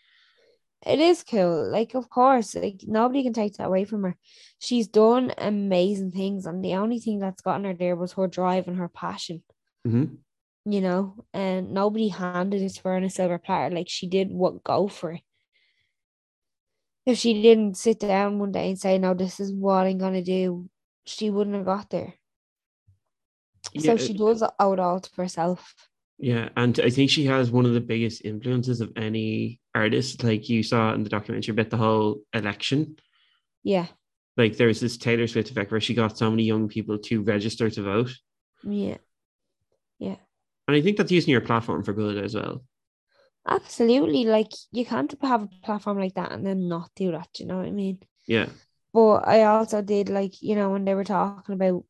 It is cool, like, of course, like, nobody can take that away from her. She's done amazing things, and the only thing that's gotten her there was her drive and her passion. Mm-hmm. You know, and nobody handed it to her on a silver platter. Like, she did what go for it. If she didn't sit down one day and say, no, this is what I'm gonna do, she wouldn't have got there. Yeah, so she does owe it all to herself. Yeah, and I think she has one of the biggest influences of any artist. Like, you saw in the documentary about the whole election. Yeah. Like, there's this Taylor Swift effect where she got so many young people to register to vote. Yeah. Yeah. And I think that's using your platform for good as well. Absolutely. Like, you can't have a platform like that and then not do that, you know what I mean? Yeah. But I also did, like, you know, when they were talking about,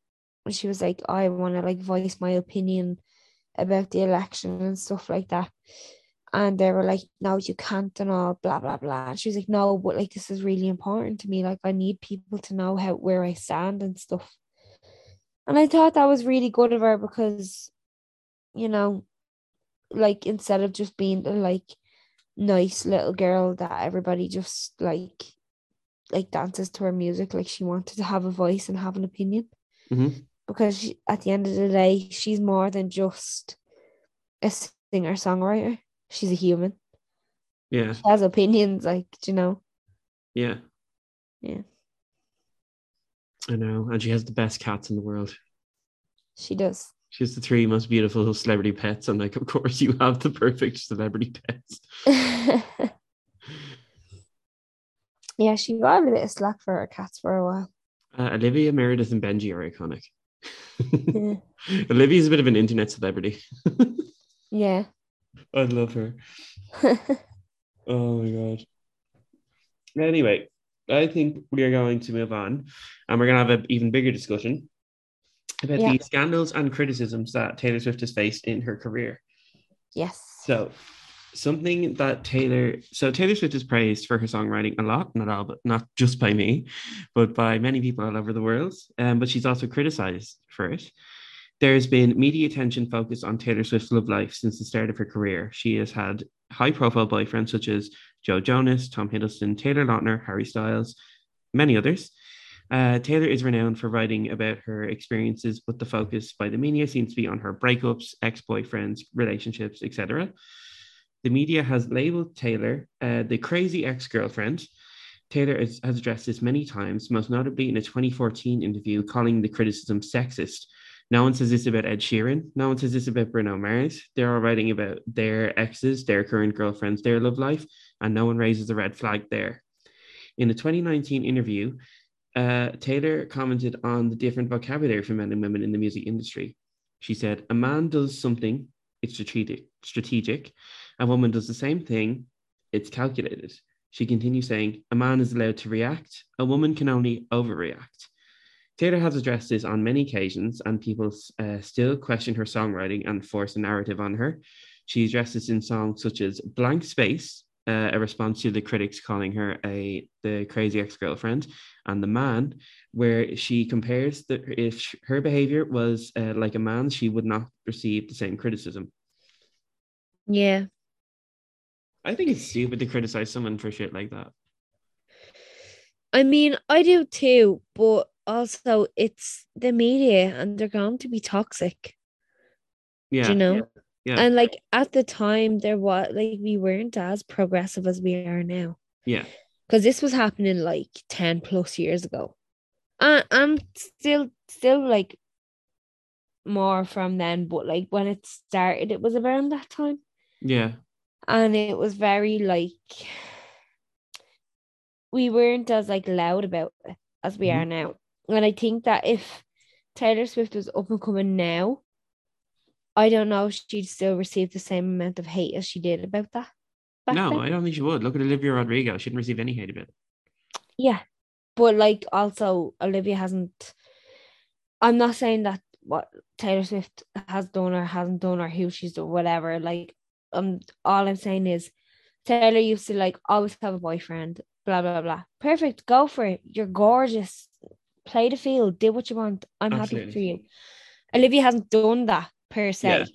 she was like, I want to, like, voice my opinion about the election and stuff like that, and they were like, no, you can't, and all blah blah blah, and she was like, no, but like, this is really important to me, like, I need people to know where I stand and stuff. And I thought that was really good of her, because, you know, like, instead of just being the, like, nice little girl that everybody just like dances to her music, like, she wanted to have a voice and have an opinion. Mm-hmm. Because she, at the end of the day, she's more than just a singer-songwriter. She's a human. Yeah. She has opinions, like, do you know? Yeah. Yeah. I know. And she has the best cats in the world. She does. She has the three most beautiful celebrity pets. I'm like, of course, you have the perfect celebrity pets. Yeah, she got a bit of slack for her cats for a while. Olivia, Meredith, and Benji are iconic. Yeah. Olivia's a bit of an internet celebrity. Yeah, I love her. Oh my God. Anyway, I think we are going to move on, and we're going to have an even bigger discussion about the scandals and criticisms that Taylor Swift has faced in her career. Yes. So Taylor Swift is praised for her songwriting a lot, not all, but not just by me, but by many people all over the world. But she's also criticized for it. There's been media attention focused on Taylor Swift's love life since the start of her career. She has had high-profile boyfriends such as Joe Jonas, Tom Hiddleston, Taylor Lautner, Harry Styles, many others. Taylor is renowned for writing about her experiences, but the focus by the media seems to be on her breakups, ex-boyfriends, relationships, etc. The media has labelled Taylor the crazy ex-girlfriend. Taylor has addressed this many times, most notably in a 2014 interview, calling the criticism sexist. No one says this about Ed Sheeran. No one says this about Bruno Mars. They're all writing about their exes, their current girlfriends, their love life, and no one raises a red flag there. In a 2019 interview, Taylor commented on the different vocabulary for men and women in the music industry. She said, a man does something, it's strategic. A woman does the same thing, it's calculated. She continues saying, a man is allowed to react, a woman can only overreact. Taylor has addressed this on many occasions, and people still question her songwriting and force a narrative on her. She addressed this in songs such as Blank Space, a response to the critics calling her the crazy ex-girlfriend, and The Man, where she compares that if her behavior was like a man's, she would not receive the same criticism. Yeah. I think it's stupid to criticize someone for shit like that. I mean, I do too, but also it's the media, and they're going to be toxic. Yeah. Do you know? Yeah. And like at the time there was like we weren't as progressive as we are now. Yeah. Because this was happening like 10 plus years ago. I'm still like more from then, but like when it started it was around that time. Yeah. And it was very like we weren't as like loud about it as we are now. And I think that if Taylor Swift was up and coming now, I don't know if she'd still receive the same amount of hate as she did about that. No, I don't think she would. Look at Olivia Rodrigo. She didn't receive any hate about it. Yeah. But like also Olivia hasn't, I'm not saying that what Taylor Swift has done or hasn't done or who she's done, whatever. Like all I'm saying is Taylor used to like always have a boyfriend, blah, blah, blah. Perfect. Go for it. You're gorgeous. Play the field. Do what you want. I'm Absolutely. Happy for you. Olivia hasn't done that per se.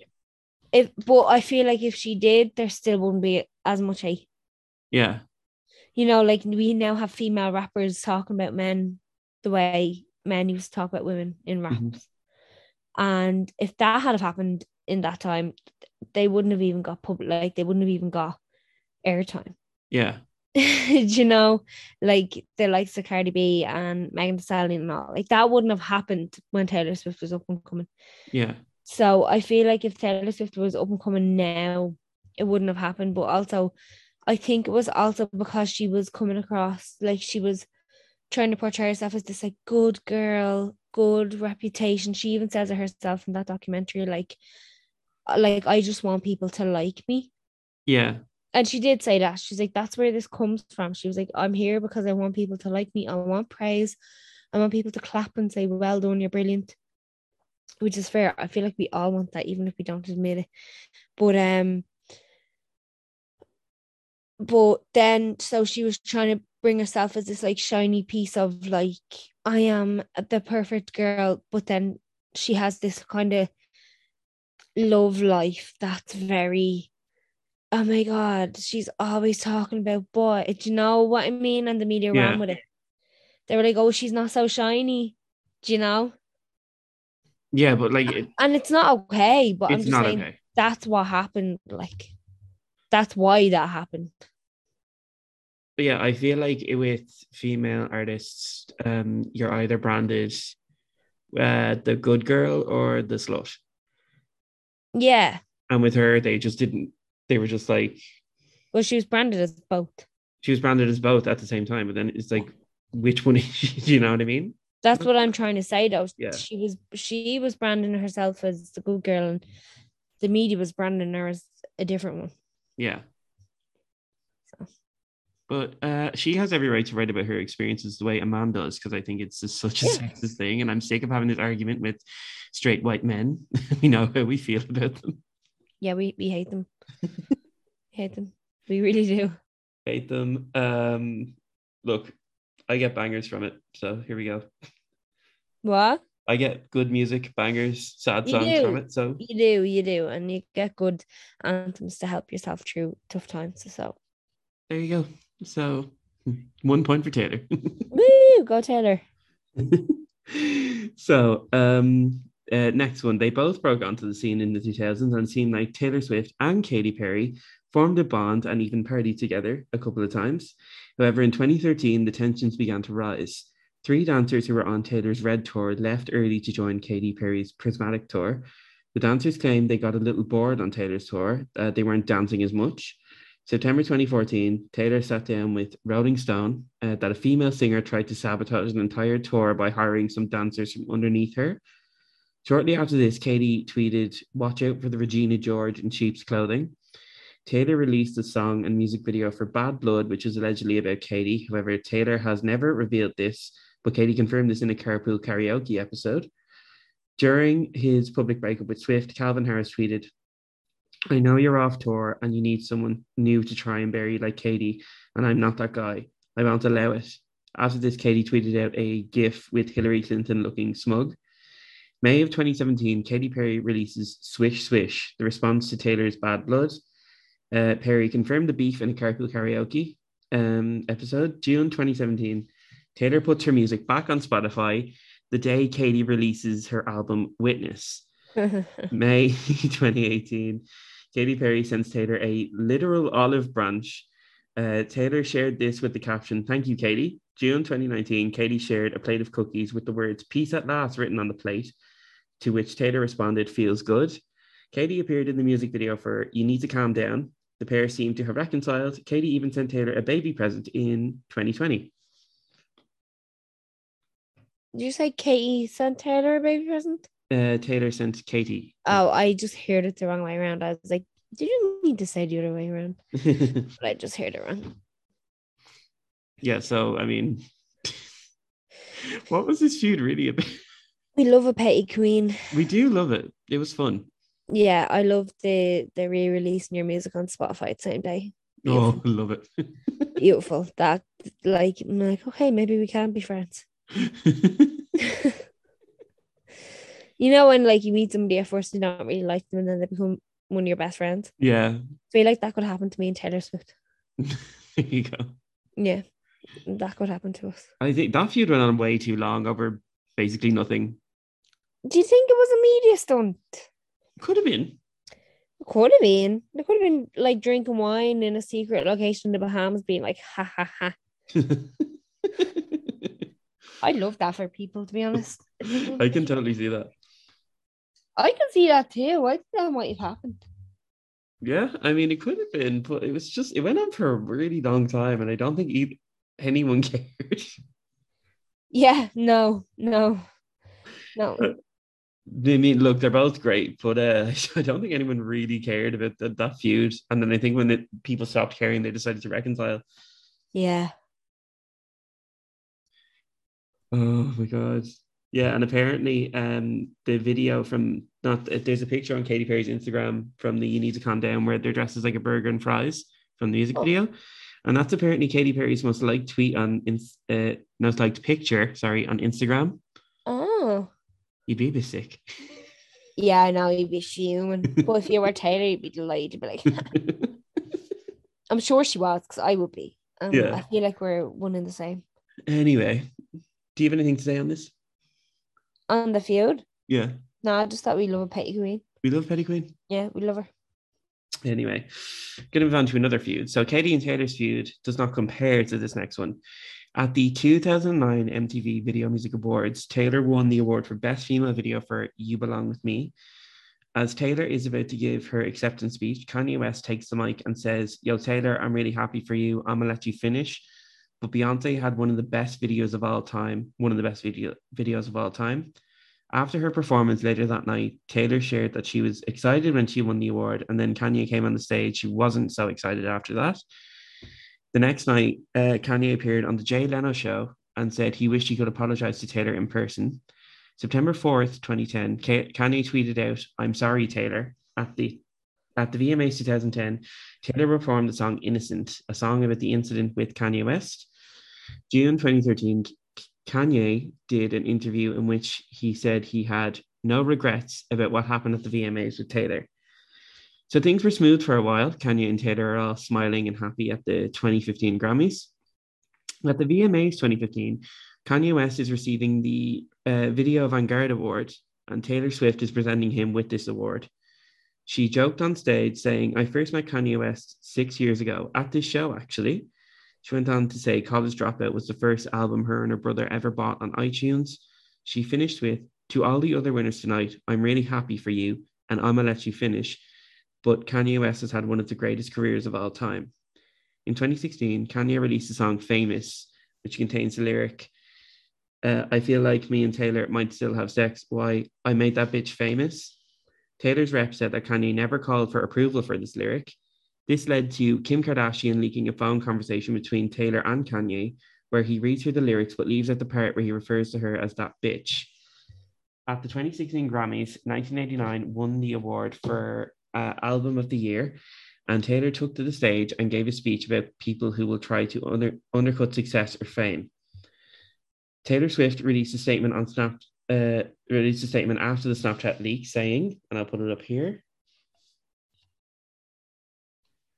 Yeah. But I feel like if she did, there still wouldn't be as much hate. Yeah. You know, like we now have female rappers talking about men the way men used to talk about women in raps. Mm-hmm. And if that had happened in that time, they wouldn't have even got public, like they wouldn't have even got airtime. Yeah. You know, like the likes of Cardi B and Megan Thee Stallion and all, like that wouldn't have happened when Taylor Swift was up and coming. Yeah. So I feel like if Taylor Swift was up and coming now, it wouldn't have happened. But also, I think it was also because she was coming across, like she was trying to portray herself as this like good girl, good reputation. She even says it herself in that documentary, like I just want people to like me. Yeah. And she did say that. She's like, that's where this comes from. She was like, I'm here because I want people to like me. I want praise. I want people to clap and say, well done, you're brilliant. Which is fair. I feel like we all want that, even if we don't admit it. But then, so she was trying to bring herself as this like shiny piece of like, I am the perfect girl. But then she has this kind of love life that's very... oh my God, she's always talking about boy. Do you know what I mean? And the media ran with it. They were like, oh, she's not so shiny. Do you know? Yeah, but like... And it's not okay, but I'm just saying okay. That's what happened. Like, that's why that happened. But yeah, I feel like with female artists, you're either branded the good girl or the slut. Yeah. And with her, they just didn't. They were just like... Well, she was branded as both. She was branded as both at the same time. But then it's like, which one is she? Do you know what I mean? That's what I'm trying to say, though. Yeah. She was branding herself as the good girl and the media was branding her as a different one. Yeah. So. But she has every right to write about her experiences the way a man does, because I think it's just such a sexist thing. And I'm sick of having this argument with straight white men. We know how we feel about them. Yeah, we hate them. Hate them. We really do. Hate them. Look, I get bangers from it. So here we go. What? I get good music, bangers, sad songs from it. So you do, and you get good anthems to help yourself through tough times. So there you go. So 1 point for Taylor. Woo! Go Taylor. So next one, they both broke onto the scene in the 2000s and seemed like Taylor Swift and Katy Perry formed a bond and even partied together a couple of times. However, in 2013, the tensions began to rise. Three dancers who were on Taylor's Red Tour left early to join Katy Perry's Prismatic Tour. The dancers claimed they got a little bored on Taylor's tour. They weren't dancing as much. September 2014, Taylor sat down with Rolling Stone that a female singer tried to sabotage an entire tour by hiring some dancers from underneath her. Shortly after this, Katie tweeted, "Watch out for the Regina George in sheep's clothing." Taylor released a song and music video for Bad Blood, which is allegedly about Katie. However, Taylor has never revealed this, but Katie confirmed this in a Carpool Karaoke episode. During his public breakup with Swift, Calvin Harris tweeted, "I know you're off tour and you need someone new to try and bury like Katie, and I'm not that guy. I won't allow it." After this, Katie tweeted out a GIF with Hillary Clinton looking smug. May of 2017, Katy Perry releases Swish Swish, the response to Taylor's Bad Blood. Perry confirmed the beef in a Carpool Karaoke episode. June 2017, Taylor puts her music back on Spotify the day Katy releases her album Witness. May 2018, Katy Perry sends Taylor a literal olive branch. Taylor shared this with the caption, "Thank you, Katie." June 2019, Katie shared a plate of cookies with the words "Peace at last" written on the plate, to which Taylor responded, "Feels good." Katie appeared in the music video for "You Need to Calm Down." The pair seemed to have reconciled. Katie even sent Taylor a baby present in 2020. Did you say Katie sent Taylor a baby present? Taylor sent Katie. Oh, I just heard it the wrong way around. I was like, did you need to say the other way around? But I just heard it wrong. Yeah, so, I mean, what was this feud really about? We love a petty queen. We do love it. It was fun. Yeah, I love the re-releasing your music on Spotify the same day. Beautiful. Oh, love it. Beautiful. That, like, I'm like, okay, maybe we can be friends. You know, when, like, you meet somebody at first, you don't really like them, and then they become one of your best friends. Yeah. I feel like that could happen to me and Taylor Swift. There you go. Yeah, that could happen to us. I think that feud went on way too long over basically nothing. Do you think it was a media stunt? Could have been. Could have been. They could have been like drinking wine in a secret location in the Bahamas, being like, ha ha ha. I love that for people, to be honest. I can totally see that. I can see that too. I think that might have happened. Yeah, I mean, it could have been, but it was just, it went on for a really long time, and I don't think anyone cared. Yeah, no. I mean, look, they're both great, but I don't think anyone really cared about that feud. And then I think when people stopped caring, they decided to reconcile. Yeah. Oh my God. Yeah, and apparently the video there's a picture on Katy Perry's Instagram from the "You Need to Calm Down" where they're dressed as like a burger and fries from the music video. And that's apparently Katy Perry's most liked tweet on Instagram. Oh. You'd be a bit sick. Yeah, I know, you'd be human. But if you were Taylor, you'd be delighted. You'd be like, I'm sure she was, because I would be. Yeah. I feel like we're one and the same. Anyway, do you have anything to say on this? On the field? Yeah. No, just that we love a petty queen. We love petty queen? Yeah, we love her. Anyway, going to move on to another feud. So Katie and Taylor's feud does not compare to this next one. At the 2009 MTV Video Music Awards, Taylor won the award for Best Female Video for "You Belong With Me." As Taylor is about to give her acceptance speech, Kanye West takes the mic and says, "Yo, Taylor, I'm really happy for you. I'm going to let you finish. But Beyonce had one of the best videos of all time. After her performance later that night, Taylor shared that she was excited when she won the award. And then Kanye came on the stage. She wasn't so excited after that. The next night, Kanye appeared on the Jay Leno show and said he wished he could apologize to Taylor in person. September 4th, 2010, Kanye tweeted out, "I'm sorry, Taylor." At the VMAs 2010, Taylor performed the song "Innocent," a song about the incident with Kanye West. June 2013, Kanye did an interview in which he said he had no regrets about what happened at the VMAs with Taylor. So things were smooth for a while. Kanye and Taylor are all smiling and happy at the 2015 Grammys. At the VMAs 2015, Kanye West is receiving the Video Vanguard Award, and Taylor Swift is presenting him with this award. She joked on stage saying, "I first met Kanye West 6 years ago at this show, actually." She went on to say College Dropout was the first album her and her brother ever bought on iTunes. She finished with, "To all the other winners tonight, I'm really happy for you, and I'm going to let you finish. But Kanye West has had one of the greatest careers of all time." In 2016, Kanye released the song "Famous," which contains the lyric, "I feel like me and Taylor might still have sex. Why? I made that bitch famous." Taylor's rep said that Kanye never called for approval for this lyric. This led to Kim Kardashian leaking a phone conversation between Taylor and Kanye, where he reads her the lyrics but leaves out the part where he refers to her as "that bitch." At the 2016 Grammys, 1989 won the award for Album of the Year, and Taylor took to the stage and gave a speech about people who will try to undercut success or fame. Taylor Swift released a statement on after the Snapchat leak saying, and I'll put it up here,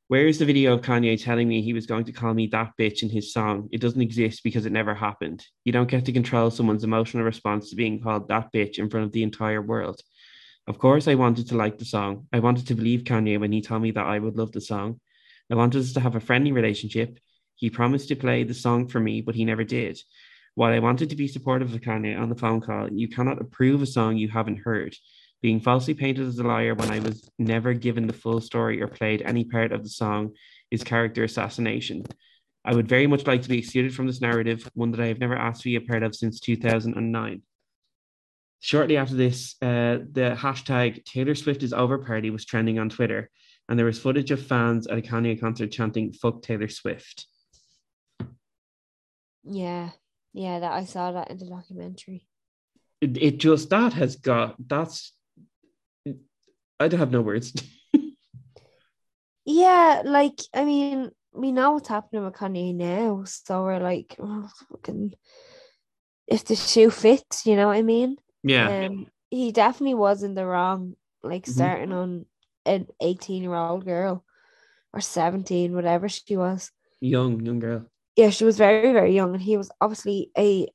"Where is the video of Kanye telling me he was going to call me that bitch in his song? It doesn't exist because it never happened. You don't get to control someone's emotional response to being called that bitch in front of the entire world. Of course, I wanted to like the song. I wanted to believe Kanye when he told me that I would love the song. I wanted us to have a friendly relationship. He promised to play the song for me, but he never did. While I wanted to be supportive of Kanye on the phone call, you cannot approve a song you haven't heard. Being falsely painted as a liar when I was never given the full story or played any part of the song is character assassination. I would very much like to be excluded from this narrative, one that I have never asked to be a part of since 2009. Shortly after this, the hashtag Taylor Swift is over party was trending on Twitter, and there was footage of fans at a Kanye concert chanting "Fuck Taylor Swift." Yeah, that I saw that in the documentary. It just that has got that's. I don't have no words. Yeah, like I mean, we know what's happening with Kanye now, so we're like, oh, fucking, if the shoe fits, you know what I mean? Yeah. He definitely was in the wrong, like starting on an 18-year-old girl or 17, whatever she was. Young girl. Yeah, she was very, very young, and he was obviously a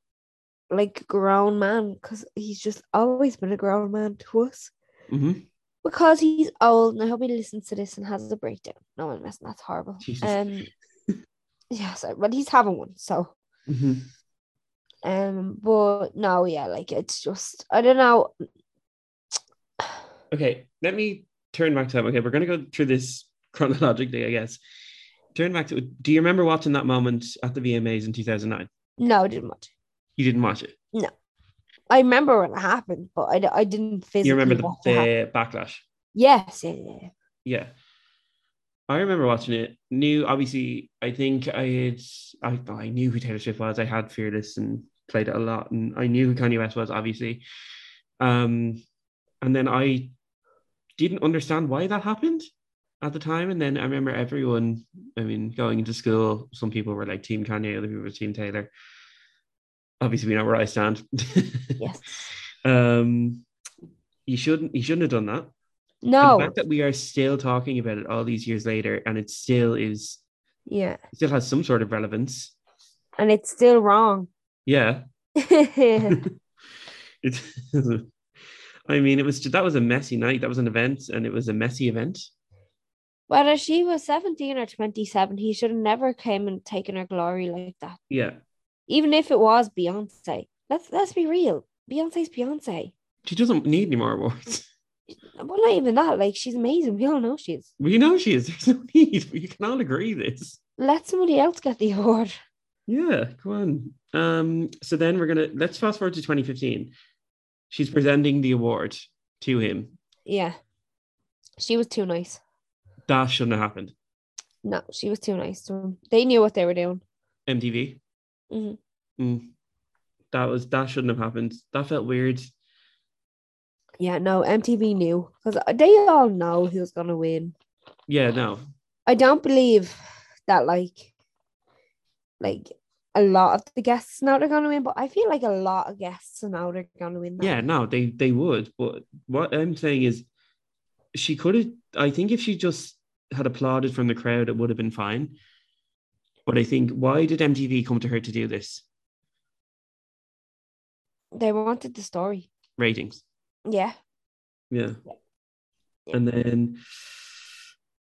like grown man because he's just always been a grown man to us. Mm-hmm. Because he's old, and I hope he listens to this and has a breakdown. No one messing, that's horrible. Jesus. Yeah, so, well, he's having one, so. Mm-hmm. But no, yeah, like it's just I don't know. Okay, let me turn back to that. Okay, we're gonna go through this chronologically, I guess. Turn back to. Do you remember watching that moment at the VMAs in 2009? No, I didn't watch it. You didn't watch it? No. I remember when it happened, but I didn't physically. You remember the backlash? Yes. Yeah. I remember watching it. Knew, obviously, I think I knew who Taylor Swift was. I had Fearless and played it a lot. And I knew who Kanye West was, obviously. And then I didn't understand why that happened at the time. And then I remember everyone, I mean, going into school, some people were like Team Kanye, other people were Team Taylor. Obviously, we know where I stand. Yes. You shouldn't have done that. No. The fact that we are still talking about it all these years later, and it still is. Yeah. It still has some sort of relevance. And it's still wrong. Yeah. I mean, that was a messy night. That was an event, and it was a messy event. Whether she was 17 or 27, he should have never came and taken her glory like that. Yeah. Even if it was Beyonce, let's be real. Beyonce's Beyonce. She doesn't need any more awards. Well, not even that. Like, she's amazing. We all know she is. We know she is. There's no need. You can all agree this. Let somebody else get the award. Yeah, go on. So then let's fast forward to 2015. She's presenting the award to him. Yeah. She was too nice. That shouldn't have happened. No, she was too nice to him. They knew what they were doing. MTV. Mm-hmm. That shouldn't have happened. That felt weird. Yeah, no, MTV knew because they all know who's gonna win. Yeah, no, I don't believe that. Like a lot of the guests know they're gonna win, but I feel like a lot of guests know they're gonna win. That. Yeah, no, they would. But what I'm saying is, she could have. I think if she just had applauded from the crowd, it would have been fine. But I think, why did MTV come to her to do this? They wanted the story. Ratings. Yeah. And then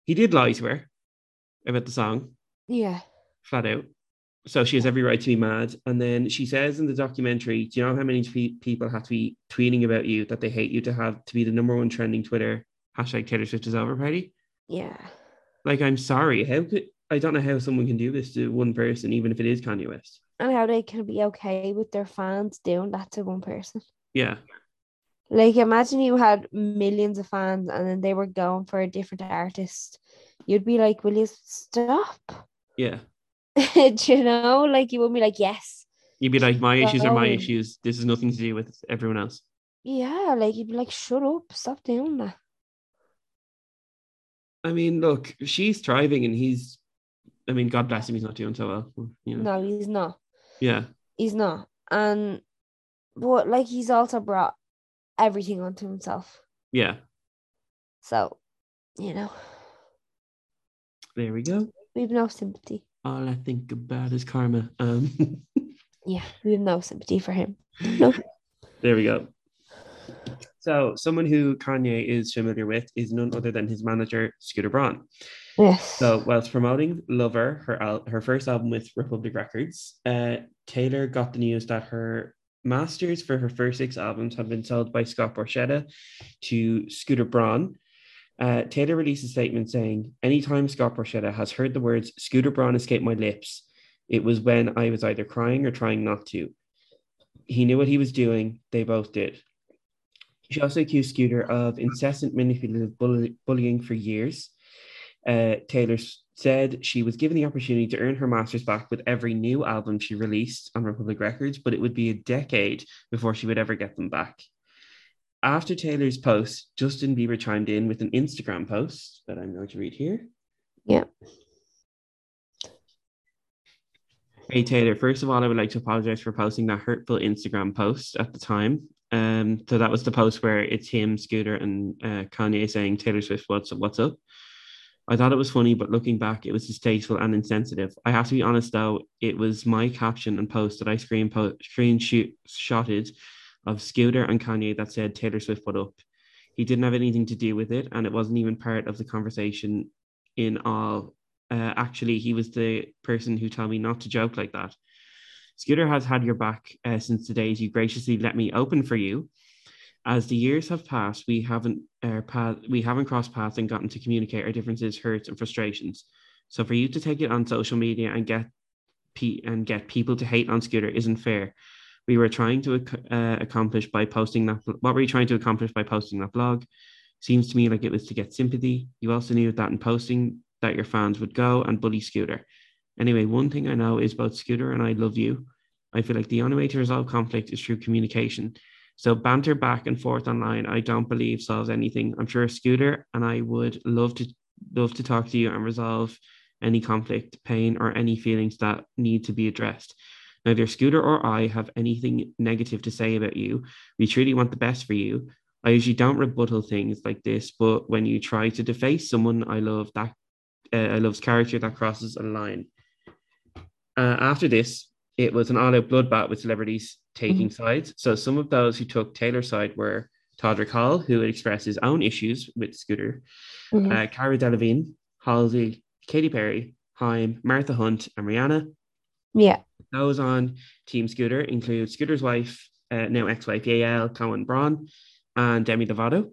he did lie to her about the song. Yeah. Flat out. So she has every right to be mad. And then she says in the documentary, do you know how many people have to be tweeting about you that they hate you to have to be the number one trending Twitter hashtag Taylor Swift is over party? Yeah. Like, I'm sorry. I don't know how someone can do this to one person, even if it is Kanye West. And how they can be okay with their fans doing that to one person. Yeah. Like, imagine you had millions of fans and then they were going for a different artist. You'd be like, will you stop? Yeah. Do you know? Like, you wouldn't be like, yes. You'd be like, my issues are my issues. This is nothing to do with everyone else. Yeah, like, you'd be like, shut up. Stop doing that. I mean, look, she's thriving and he's... I mean, God bless him, he's not doing so well. You know. No, he's not. Yeah. He's not. And, but, like, he's also brought everything onto himself. Yeah. So, you know. There we go. We have no sympathy. All I think about is karma. Yeah, we have no sympathy for him. No. There we go. So someone who Kanye is familiar with is none other than his manager, Scooter Braun. Yes. So whilst promoting Lover, her first album with Republic Records, Taylor got the news that her masters for her first 6 albums have been sold by Scott Borchetta to Scooter Braun. Taylor released a statement saying, "Anytime Scott Borchetta has heard the words Scooter Braun escape my lips, it was when I was either crying or trying not to. He knew what he was doing. They both did." She also accused Scooter of incessant manipulative bullying for years. Taylor said she was given the opportunity to earn her masters back with every new album she released on Republic Records, but it would be a decade before she would ever get them back. After Taylor's post, Justin Bieber chimed in with an Instagram post that I'm going to read here. Yeah. "Hey Taylor, first of all, I would like to apologize for posting that hurtful Instagram post at the time." So that was the post where it's him, Scooter, and Kanye saying, "Taylor Swift, what's up? I thought it was funny, but looking back, it was distasteful and insensitive. I have to be honest, though, it was my caption and post that I screenshotted of Scooter and Kanye that said, 'Taylor Swift, what up?' He didn't have anything to do with it, and it wasn't even part of the conversation in all. Actually, he was the person who told me not to joke like that. Scooter has had your back since the days you graciously let me open for you. As the years have passed, we haven't crossed paths and gotten to communicate our differences, hurts, and frustrations. So for you to take it on social media and get people to hate on Scooter isn't fair. We were trying to accomplish by posting that. What were you trying to accomplish by posting that blog? Seems to me like it was to get sympathy. You also knew that in posting that your fans would go and bully Scooter. Anyway, one thing I know is both Scooter and I love you. I feel like the only way to resolve conflict is through communication. So banter back and forth online, I don't believe solves anything. I'm sure Scooter and I would love to talk to you and resolve any conflict, pain, or any feelings that need to be addressed. Neither Scooter or I have anything negative to say about you. We truly want the best for you. I usually don't rebuttal things like this, but when you try to deface someone I love's character, that crosses a line." After this, it was an all-out bloodbath with celebrities taking sides. So some of those who took Taylor's side were Todrick Hall, who had expressed his own issues with Scooter, Cara Delevingne, Halsey, Katy Perry, Haim, Martha Hunt, and Rihanna. Yeah. Those on Team Scooter include Scooter's wife, now ex-wife Yael Cohen-Braun, and Demi Lovato.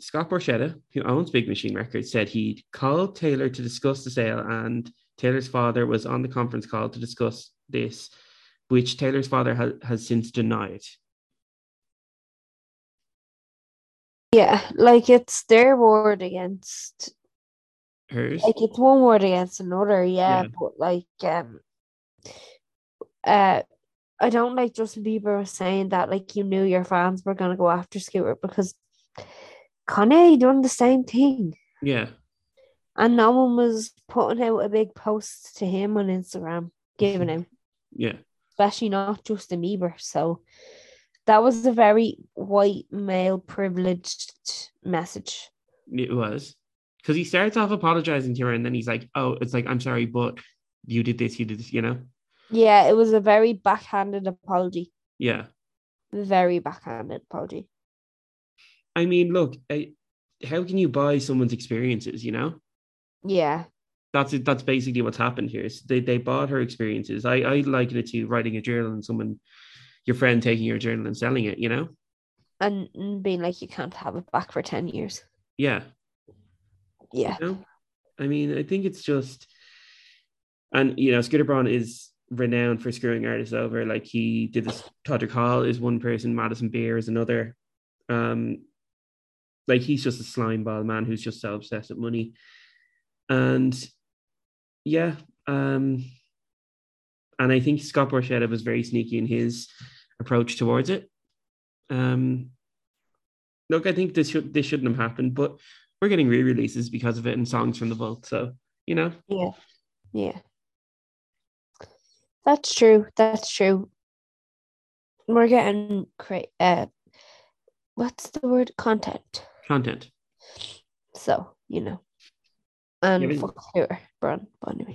Scott Borchetta, who owns Big Machine Records, said he called Taylor to discuss the sale, and Taylor's father was on the conference call to discuss this, which Taylor's father has since denied. Yeah, like it's their word against hers. Like it's one word against another, yeah. But like, I don't like Justin Bieber was saying that like you knew your fans were gonna go after Scooter because Kanye done the same thing. Yeah. And no one was putting out a big post to him on Instagram, giving him. Yeah. Especially not Justin Bieber. So that was a very white male privileged message. It was. Because he starts off apologizing to her and then he's like, "Oh, it's like, I'm sorry, but you did this, you know?" Yeah, it was a very backhanded apology. Yeah. Very backhanded apology. I mean, look, how can you buy someone's experiences, you know? Yeah. That's it. That's basically what's happened here. So they bought her experiences. I liken it to writing a journal and your friend taking your journal and selling it, you know? And being like, you can't have it back for 10 years. Yeah. Yeah. You know? I mean, I think it's just... And, you know, Scooter Braun is renowned for screwing artists over. Like, he did this... Todrick Hall is one person. Madison Beer is another. Like, he's just a slime ball man who's just so obsessed with money. And yeah, and I think Scott Borchetta was very sneaky in his approach towards it. Look, I think this shouldn't have happened, but we're getting re-releases because of it and songs from the vault. So, you know. Yeah. That's true. We're getting what's the word? Content. So, you know. And fuck Scooter Braun.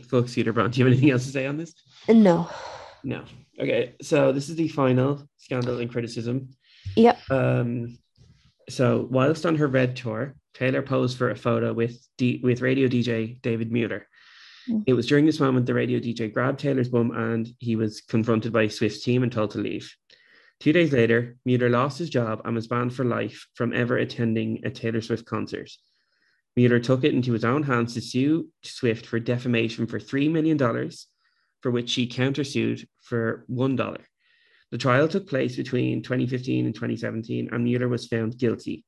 Fuck Scooter Braun. Do you have anything else to say on this? No. Okay, so this is the final scandal and criticism. Yep. So whilst on her Red tour, Taylor posed for a photo with radio DJ David Mueller. Mm. It was during this moment the radio DJ grabbed Taylor's bum and he was confronted by Swift's team and told to leave. 2 days later, Mueller lost his job and was banned for life from ever attending a Taylor Swift concert. Mueller took it into his own hands to sue Swift for defamation for $3 million, for which she countersued for $1. The trial took place between 2015 and 2017, and Mueller was found guilty.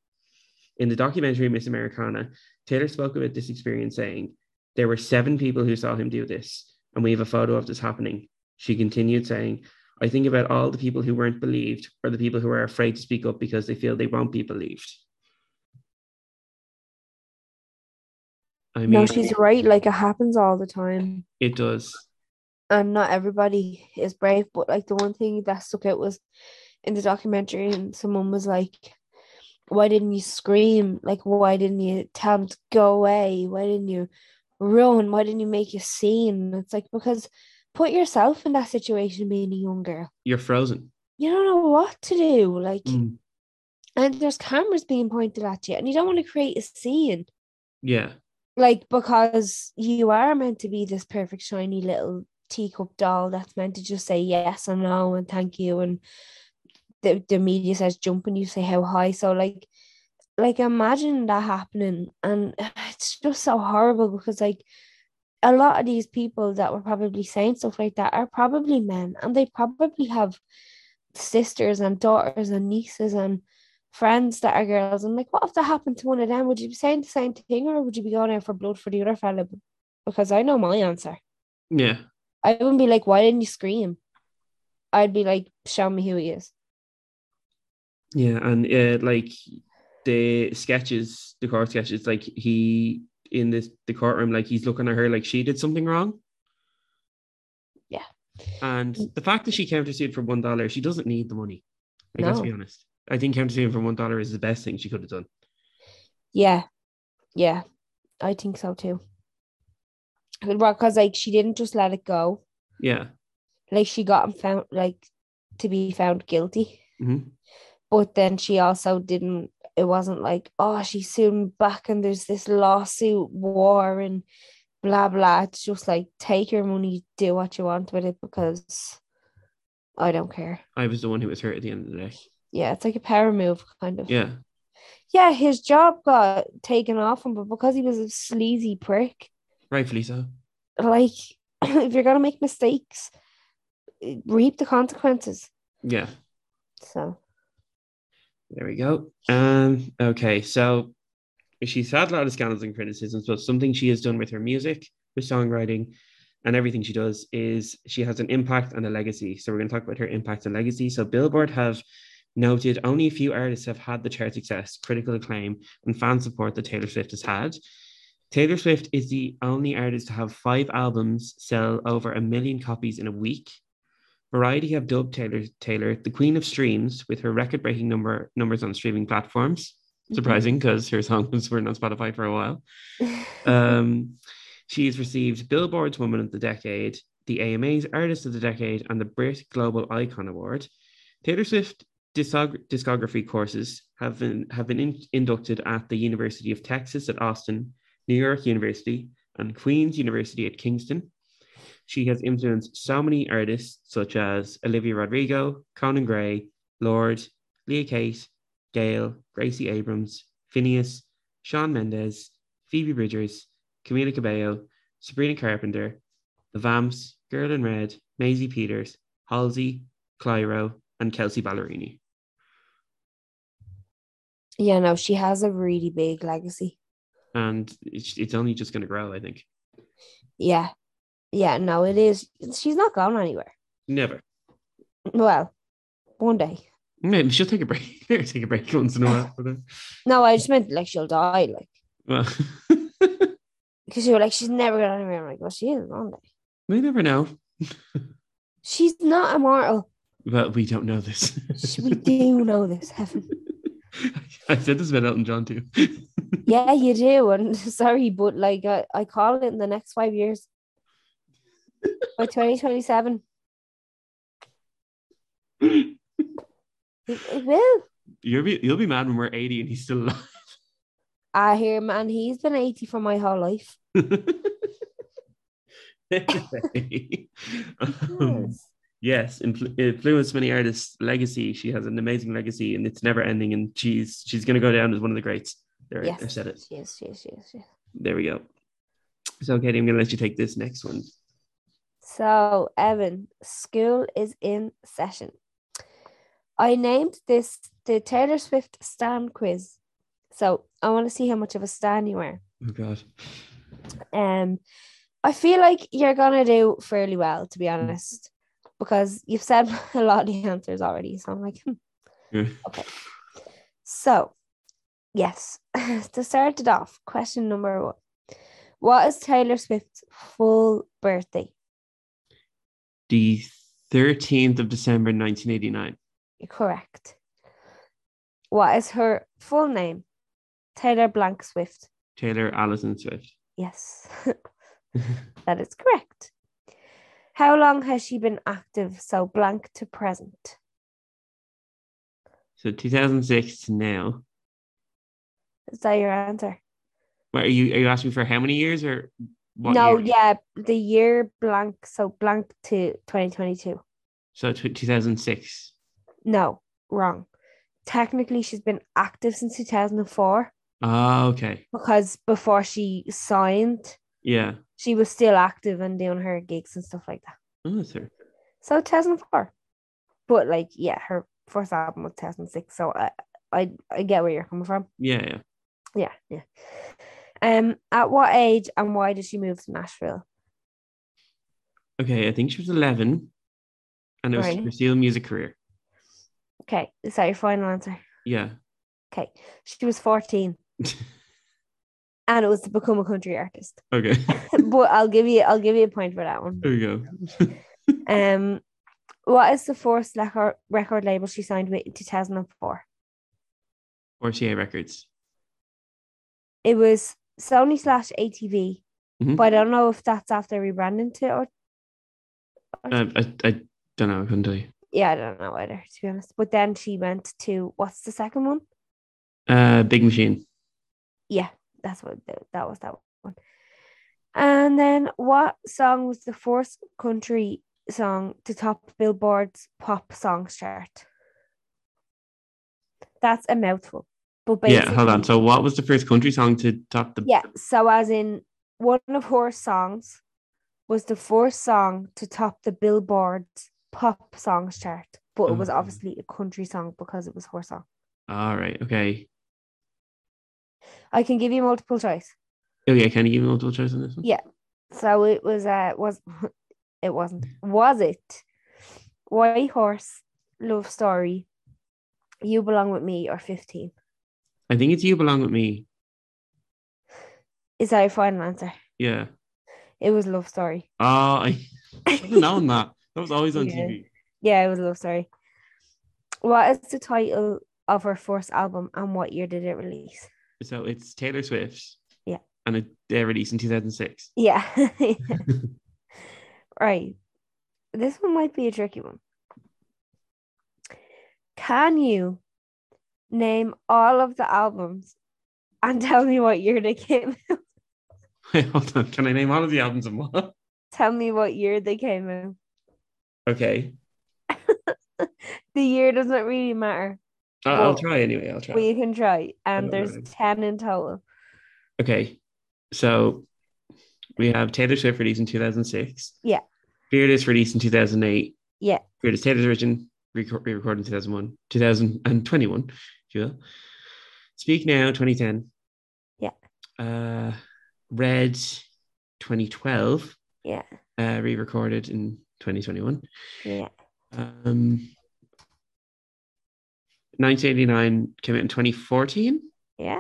In the documentary Miss Americana, Taylor spoke about this experience, saying, "There were 7 people who saw him do this, and we have a photo of this happening." She continued saying, "I think about all the people who weren't believed, or the people who are afraid to speak up because they feel they won't be believed." I mean, no, she's right. Like, it happens all the time. It does. And not everybody is brave, but like the one thing that stuck out was in the documentary, and someone was like, "Why didn't you scream? Like, why didn't you tell him to go away? Why didn't you run? Why didn't you make a scene?" It's like, because put yourself in that situation being a young girl. You're frozen. You don't know what to do. Like, and there's cameras being pointed at you, and you don't want to create a scene. Yeah. Like, because you are meant to be this perfect, shiny little teacup doll that's meant to just say yes and no and thank you, and the media says jump and you say how high. So like imagine that happening, and it's just so horrible because like a lot of these people that were probably saying stuff like that are probably men, and they probably have sisters and daughters and nieces and friends that are girls, and like, what if that happened to one of them? Would you be saying the same thing, or would you be going out for blood for the other fella? Because I know my answer. Yeah, I wouldn't be like, "Why didn't you scream?" I'd be like, "Show me who he is." Yeah, and like the court sketches, like he in the courtroom, like he's looking at her like she did something wrong. Yeah. And the fact that she countersued for $1, she doesn't need the money. Like, let's be honest. I think countersuing for $1 is the best thing she could have done. Yeah. Yeah. I think so too. Because like she didn't just let it go. Yeah. Like she got found, like, to be found guilty. Mm-hmm. But then she also didn't, it wasn't like, oh, she's suing back and there's this lawsuit war and blah, blah. It's just like, take your money, do what you want with it, because I don't care. I was the one who was hurt at the end of the day. Yeah, it's like a power move, kind of. Yeah. Yeah, his job got taken off him, but because he was a sleazy prick. Rightfully so. Like, if you're going to make mistakes, reap the consequences. Yeah. So. There we go. Okay, so she's had a lot of scandals and criticisms, but something she has done with her music, with songwriting, and everything she does is she has an impact and a legacy. So we're going to talk about her impact and legacy. So Billboard have noted only a few artists have had the chart success, critical acclaim, and fan support that Taylor Swift has had. Taylor Swift is the only artist to have 5 albums sell over 1 million copies in a week. Variety have dubbed Taylor the Queen of Streams, with her record-breaking numbers on streaming platforms. Surprising, because her songs weren't on Spotify for a while. She's received Billboard's Woman of the Decade, the AMA's Artist of the Decade, and the Brit Global Icon Award. Taylor Swift discography courses have been inducted at the University of Texas at Austin, New York University, and Queen's University at Kingston. She has influenced so many artists such as Olivia Rodrigo, Conan Gray, Lorde, Leah Kate, Gayle, Gracie Abrams, Phineas, Shawn Mendes, Phoebe Bridgers, Camila Cabello, Sabrina Carpenter, The Vamps, Girl in Red, Maisie Peters, Halsey, Clyro, and Kelsey Ballerini. Yeah, no, she has a really big legacy. And it's only just going to grow, I think. Yeah. Yeah, no, it is. She's not going anywhere. Never. Well, one day. Maybe she'll take a break. They'll take a break once in a while. No, I just meant like she'll die. Like, well, because you were like, she's never going anywhere. I'm like, well, she is one day. We never know. She's not immortal. Well, we don't know this. We do know this, Evan. I said this about Elton John too. Yeah, you do. And sorry, but like I call it in the next 5 years. By 2027. It will. You'll be mad when we're 80 and he's still alive. I hear him, and he's been 80 for my whole life. Yes, influenced many artists. Legacy. She has an amazing legacy, and it's never ending. And she's going to go down as one of the greats. There, yes, I said it. Yes. There we go. So, Katie, I'm going to let you take this next one. So, Evan, school is in session. I named this the Taylor Swift Stan quiz. So I want to see how much of a stan you are. Oh, God. I feel like you're going to do fairly well, to be honest, because you've said a lot of the answers already. So I'm like, Okay. So, yes, to start it off, question number one. What is Taylor Swift's full birthday? The 13th of December, 1989. You're correct. What is her full name? Taylor Blank Swift. Taylor Allison Swift. Yes. That is correct. How long has she been active, so blank to present? So 2006 to now. Is that your answer? What, are you asking for how many years or what? No, year? Yeah, the year blank, so blank to 2022. So 2006. No, wrong. Technically, she's been active since 2004. Oh, okay. Because before she signed, yeah, she was still active and doing her gigs and stuff like that. Oh, that's her. So 2004. But like, yeah, her first album was 2006. So I get where you're coming from. Yeah. At what age and why did she move to Nashville? Okay, I think she was 11, and it was her solo music career. Okay, is that your final answer? Yeah. Okay, she was 14, and it was to become a country artist. Okay, but I'll give you a point for that one. There you go. What is the first record label she signed with in 2004? RCA Records. It was Sony /ATV, but I don't know if that's after rebranding to it or I don't know. I couldn't tell you. Yeah, I don't know either, to be honest. But then she went to, what's the second one? Big Machine. Yeah, that was that one. And then what song was the first country song to top Billboard's pop songs chart? That's a mouthful. But basically, yeah, hold on. So what was the first country song to top the... Yeah, so as in one of her songs was the first song to top the Billboard's pop songs chart, but it was obviously a country song because it was her song. All right, okay. I can give you multiple choice. Oh yeah, can you give me multiple choice on this one? Yeah. So it was it White Horse, Love Story, You Belong With Me, or 15? I think it's You Belong With Me. Is that your final answer? Yeah. It was Love Story. Oh, I should have known that. That was always on TV. Yeah, it was Love Story. What is the title of her first album and what year did it release? So it's Taylor Swift. Yeah. And it released in 2006. Yeah. Right. This one might be a tricky one. Can you name all of the albums and tell me what year they came out? Wait, hold on. Can I name all of the albums and what? Tell me what year they came out. Okay. The year doesn't really matter. I'll try anyway. Well, you can try. And there's 10 in total. Okay. So we have Taylor Swift released in 2006. Yeah. Fearless released in 2008. Yeah. Fearless Taylor's version re-recorded in 2001. 2021. If you will. Speak Now 2010. Yeah. Red 2012. Yeah. Re-recorded in 2021. Yeah. 1989 came out in 2014. Yeah.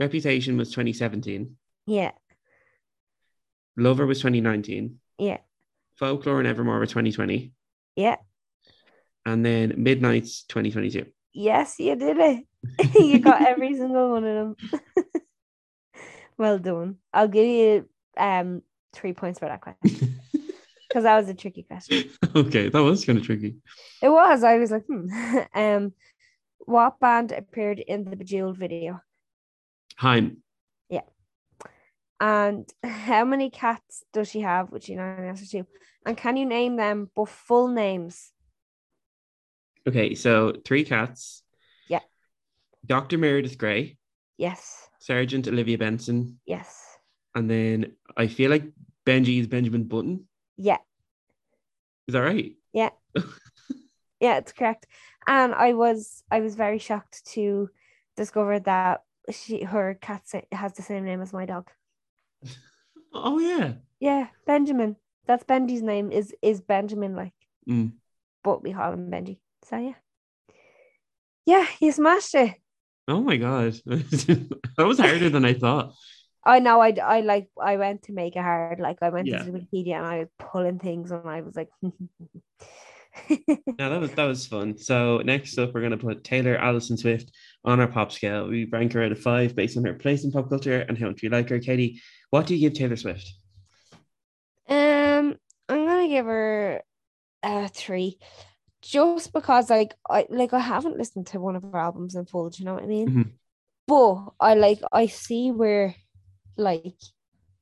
Reputation was 2017. Yeah. Lover was 2019. Yeah. Folklore and Evermore were 2020. Yeah. And then Midnight's 2022. Yes, you did it. You got every single one of them. Well done. I'll give you 3 points for that question. Because that was a tricky question. Okay, that was kind of tricky. It was. I was like, What band appeared in the Bejeweled video? Haim. Yeah. And how many cats does she have? Which you know the answer to. And can you name them but full names? Okay, so 3 cats. Yeah. Dr. Meredith Grey. Yes. Sergeant Olivia Benson. Yes. And then I feel like Benji is Benjamin Button. Yeah. Is that right? Yeah. Yeah, it's correct. And I was very shocked to discover that her cat has the same name as my dog. Oh yeah. Yeah, Benjamin. That's Benji's name. Is Benjamin like? Mm. But we call him Benji. So yeah. Yeah, he smashed it. Oh my god, that was harder than I thought. I know. I went to make it hard. Like I went to Wikipedia and I was pulling things, and I was like. Yeah, that was fun. So next up, we're gonna put Taylor Allison Swift on our pop scale. We rank her out of 5 based on her place in pop culture and how much you like her. Katie, what do you give Taylor Swift? I'm gonna give her 3, just because I haven't listened to one of her albums in full. Do you know what I mean? Mm-hmm. But I see where like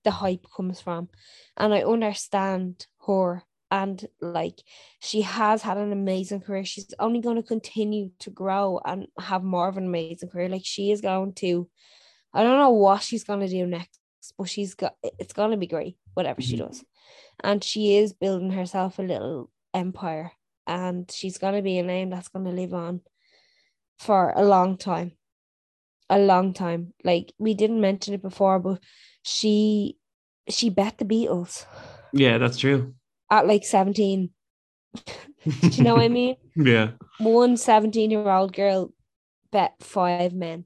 the hype comes from, and I understand her. And like she has had an amazing career. She's only going to continue to grow and have more of an amazing career. Like she is going to, I don't know what she's going to do next, but it's going to be great, whatever she does. And she is building herself a little empire, and she's going to be a name that's going to live on for a long time. Like we didn't mention it before, but she bet the Beatles. Yeah, that's true. At like 17. Do you know what I mean? Yeah. One 17-year-old girl bet 5 men,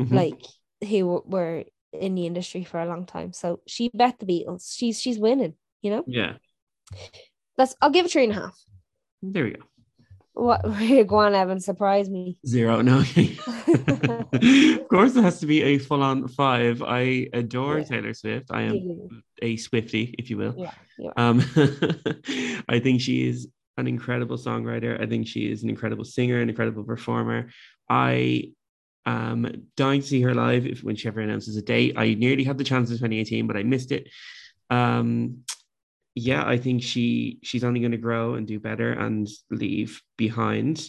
like who were in the industry for a long time. So she bet the Beatles. She's winning, you know? Yeah. I'll give it 3.5. There we go. What? Go on, Evan. Surprise me. 0. No. Of course, it has to be a full-on 5. I adore Taylor Swift. I am a Swiftie, if you will. Yeah. You are. I think she is an incredible songwriter. I think she is an incredible singer, an incredible performer. I am dying to see her live when she ever announces a date. I nearly had the chance in 2018, but I missed it. Yeah, I think she's only going to grow and do better and leave behind,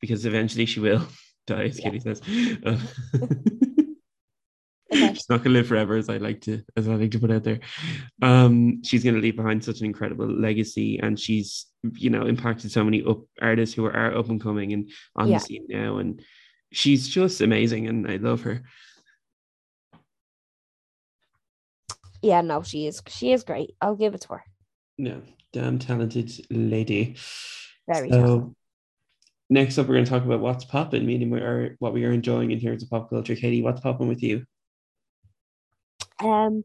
because eventually she will die, as Katie says. Okay. She's not going to live forever, as I like to put out there. She's going to leave behind such an incredible legacy, and she's, you know, impacted so many artists who are up and coming and on the scene now, and she's just amazing, and I love her. Yeah, no, she is great. I'll give it to her. No, damn talented lady. Very talented. Next up, we're going to talk about what's popping, meaning what we are enjoying in here as a pop culture. Katie, what's popping with you? I'm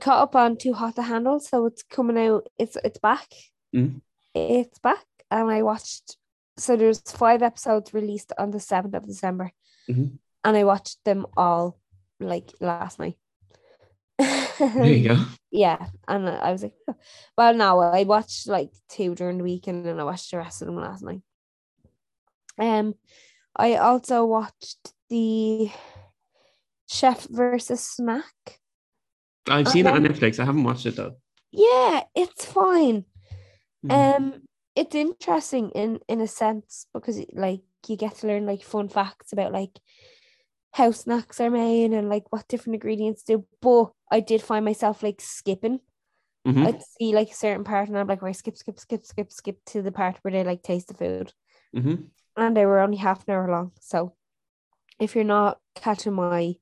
caught up on Too Hot to Handle, so it's coming out. It's back. Mm-hmm. It's back, and I watched. So there's 5 episodes released on the 7th of December, and I watched them all like last night. There you go. Yeah, and I was like, oh. Well, no, I watched like 2 during the weekend, and I watched the rest of them last night. I also watched the Chef versus Snack. I've seen it on Netflix. I haven't watched it though. Yeah, it's fine. It's interesting in a sense, because like you get to learn like fun facts about like how snacks are made and like what different ingredients do. But I did find myself like skipping. I'd see like a certain part and I'm like, right, skip to the part where they like taste the food. And they were only half an hour long. So if you're not catching my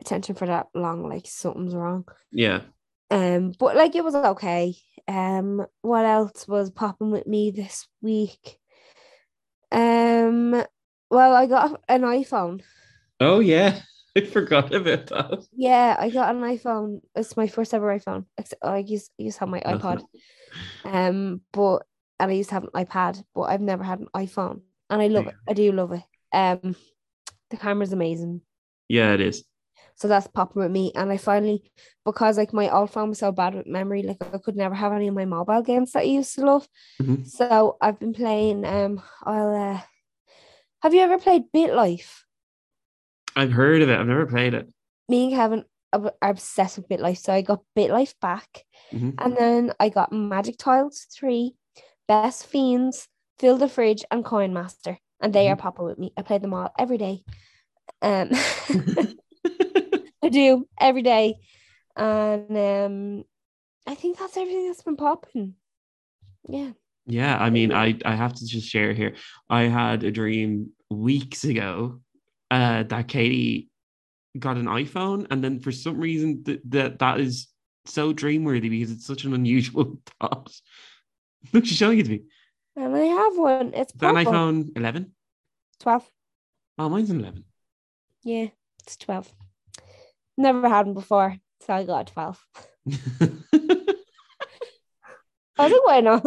attention for that long, like something's wrong. Yeah. But like it was okay. What else was popping with me this week? Well, I got an iPhone. Oh, yeah. I forgot about that. Yeah, I got an iPhone. It's my first ever iPhone. I used to have my iPod. And I used to have an iPad, but I've never had an iPhone. And I love it. I do love it. The camera's amazing. Yeah, it is. So that's popping with me. And I finally, because like my old phone was so bad with memory, like I could never have any of my mobile games that I used to love. So I've been playing, I'll Have you ever played BitLife? I've heard of it. I've never played it. Me and Kevin are obsessed with BitLife. So I got BitLife back. Mm-hmm. And then I got Magic Tiles 3, Best Fiends, Fill the Fridge, and Coin Master. And they mm-hmm. are popping with me. I play them all every day. I do every day. And I think that's everything that's been popping. Yeah. Yeah, I mean, I have to just share here. I had a dream weeks ago that Katie got an iPhone, and then for some reason that is so dreamworthy because it's such an unusual thought. Look, she's showing it to me. And I have one. It's purple. Is that an iPhone 11? 12. Oh, mine's an 11. Yeah, it's 12. Never had one before, so I got a 12. I was like, why not?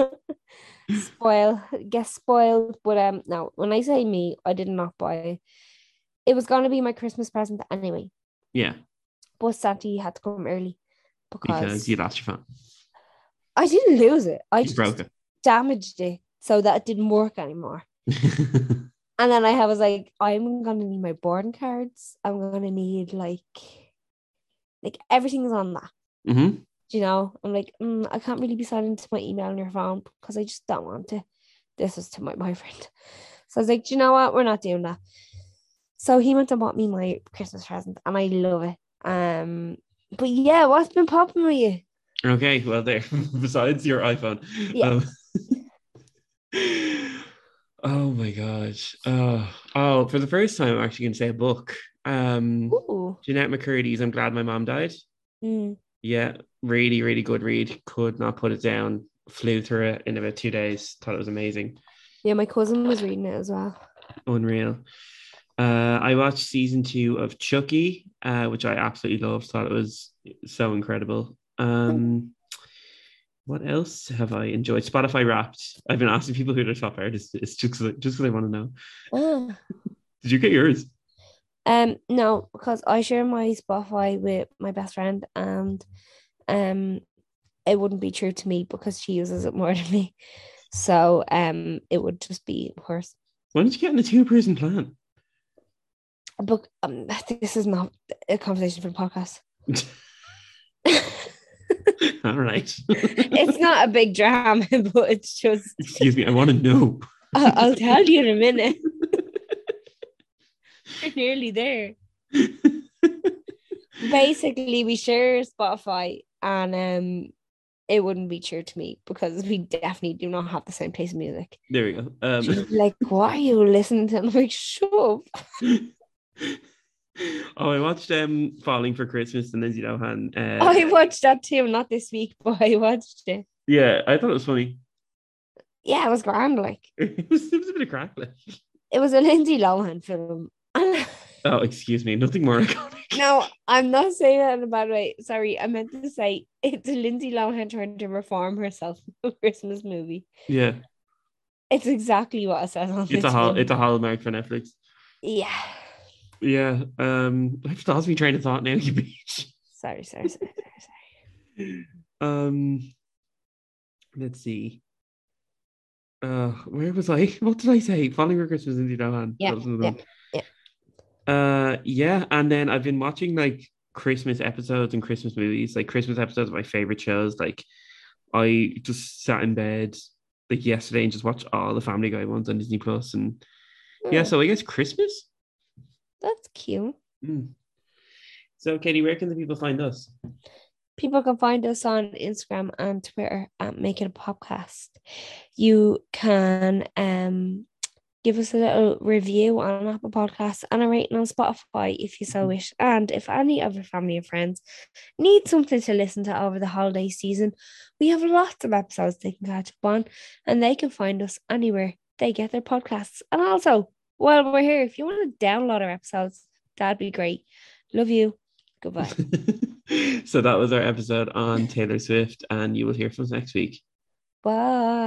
Spoiled. But no, when I say me, I did not buy it. It was going to be my Christmas present anyway. Yeah. But Santa had to come early because you lost your phone. I didn't lose it. I just broke it. Damaged it so that it didn't work anymore. And then I was like, I'm going to need my boarding cards. I'm going to need like everything's on that. Mm-hmm. You know, I'm like, I can't really be signing to my email on your phone because I just don't want to. This was to my boyfriend. So I was like, do you know what? We're not doing that. So he went and bought me my Christmas present, and I love it. But yeah, what's been popping with you? Okay, well, there, besides your iPhone. Yeah. Oh my gosh. Oh, for the first time, I'm actually going to say a book. Jeanette McCurdy's I'm Glad My Mom Died. Mm. Yeah, really, really good read. Could not put it down. Flew through it in about 2 days. Thought it was amazing. Yeah, my cousin was reading it as well. Unreal. I watched season 2 of Chucky, which I absolutely loved. Thought it was so incredible. What else have I enjoyed? Spotify Wrapped. I've been asking people who their top artists is just because I want to know. Did you get yours? No, because I share my Spotify with my best friend, and it wouldn't be true to me because she uses it more than me. So it would just be worse. Why did you get in a 2-person plan? But this is not a conversation for the podcast. All right. It's not a big drama, but it's just. Excuse me, I want to know. I'll tell you in a minute. We're nearly there. Basically, we share Spotify, and it wouldn't be true to me because we definitely do not have the same taste in music. There we go. She's like, why are you listening to? And I'm like, shut up. Oh, I watched Falling for Christmas and Lindsay Lohan. I watched that too, not this week, but I watched it. Yeah, I thought it was funny. Yeah, it was grand. Like it was a bit of crack. Like. It was a Lindsay Lohan film. Oh, excuse me, nothing more iconic. No, I'm not saying that in a bad way. Sorry, I meant to say it's a Lindsay Lohan trying to reform herself in a Christmas movie. Yeah. It's exactly what it says on this movie. It's a hallmark for Netflix. Yeah. Yeah. I've lost me train of thought now, you bitch. Sorry. Let's see. Where was I? What did I say? Falling for Christmas, Lindsay Lohan. Yeah, and then I've been watching like Christmas episodes and Christmas movies, like Christmas episodes of my favorite shows. Like I just sat in bed like yesterday and just watched all the Family Guy ones on Disney Plus, and yeah, so I guess Christmas. That's cute. Mm. So, Katie, where can the people find us? People can find us on Instagram and Twitter at Make It a Podcast. You can give us a little review on Apple Podcasts and a rating on Spotify if you so wish. And if any of your family and friends need something to listen to over the holiday season, we have lots of episodes they can catch up on, and they can find us anywhere they get their podcasts. And also, while we're here, if you want to download our episodes, that'd be great. Love you. Goodbye. So that was our episode on Taylor Swift, and you will hear from us next week. Bye.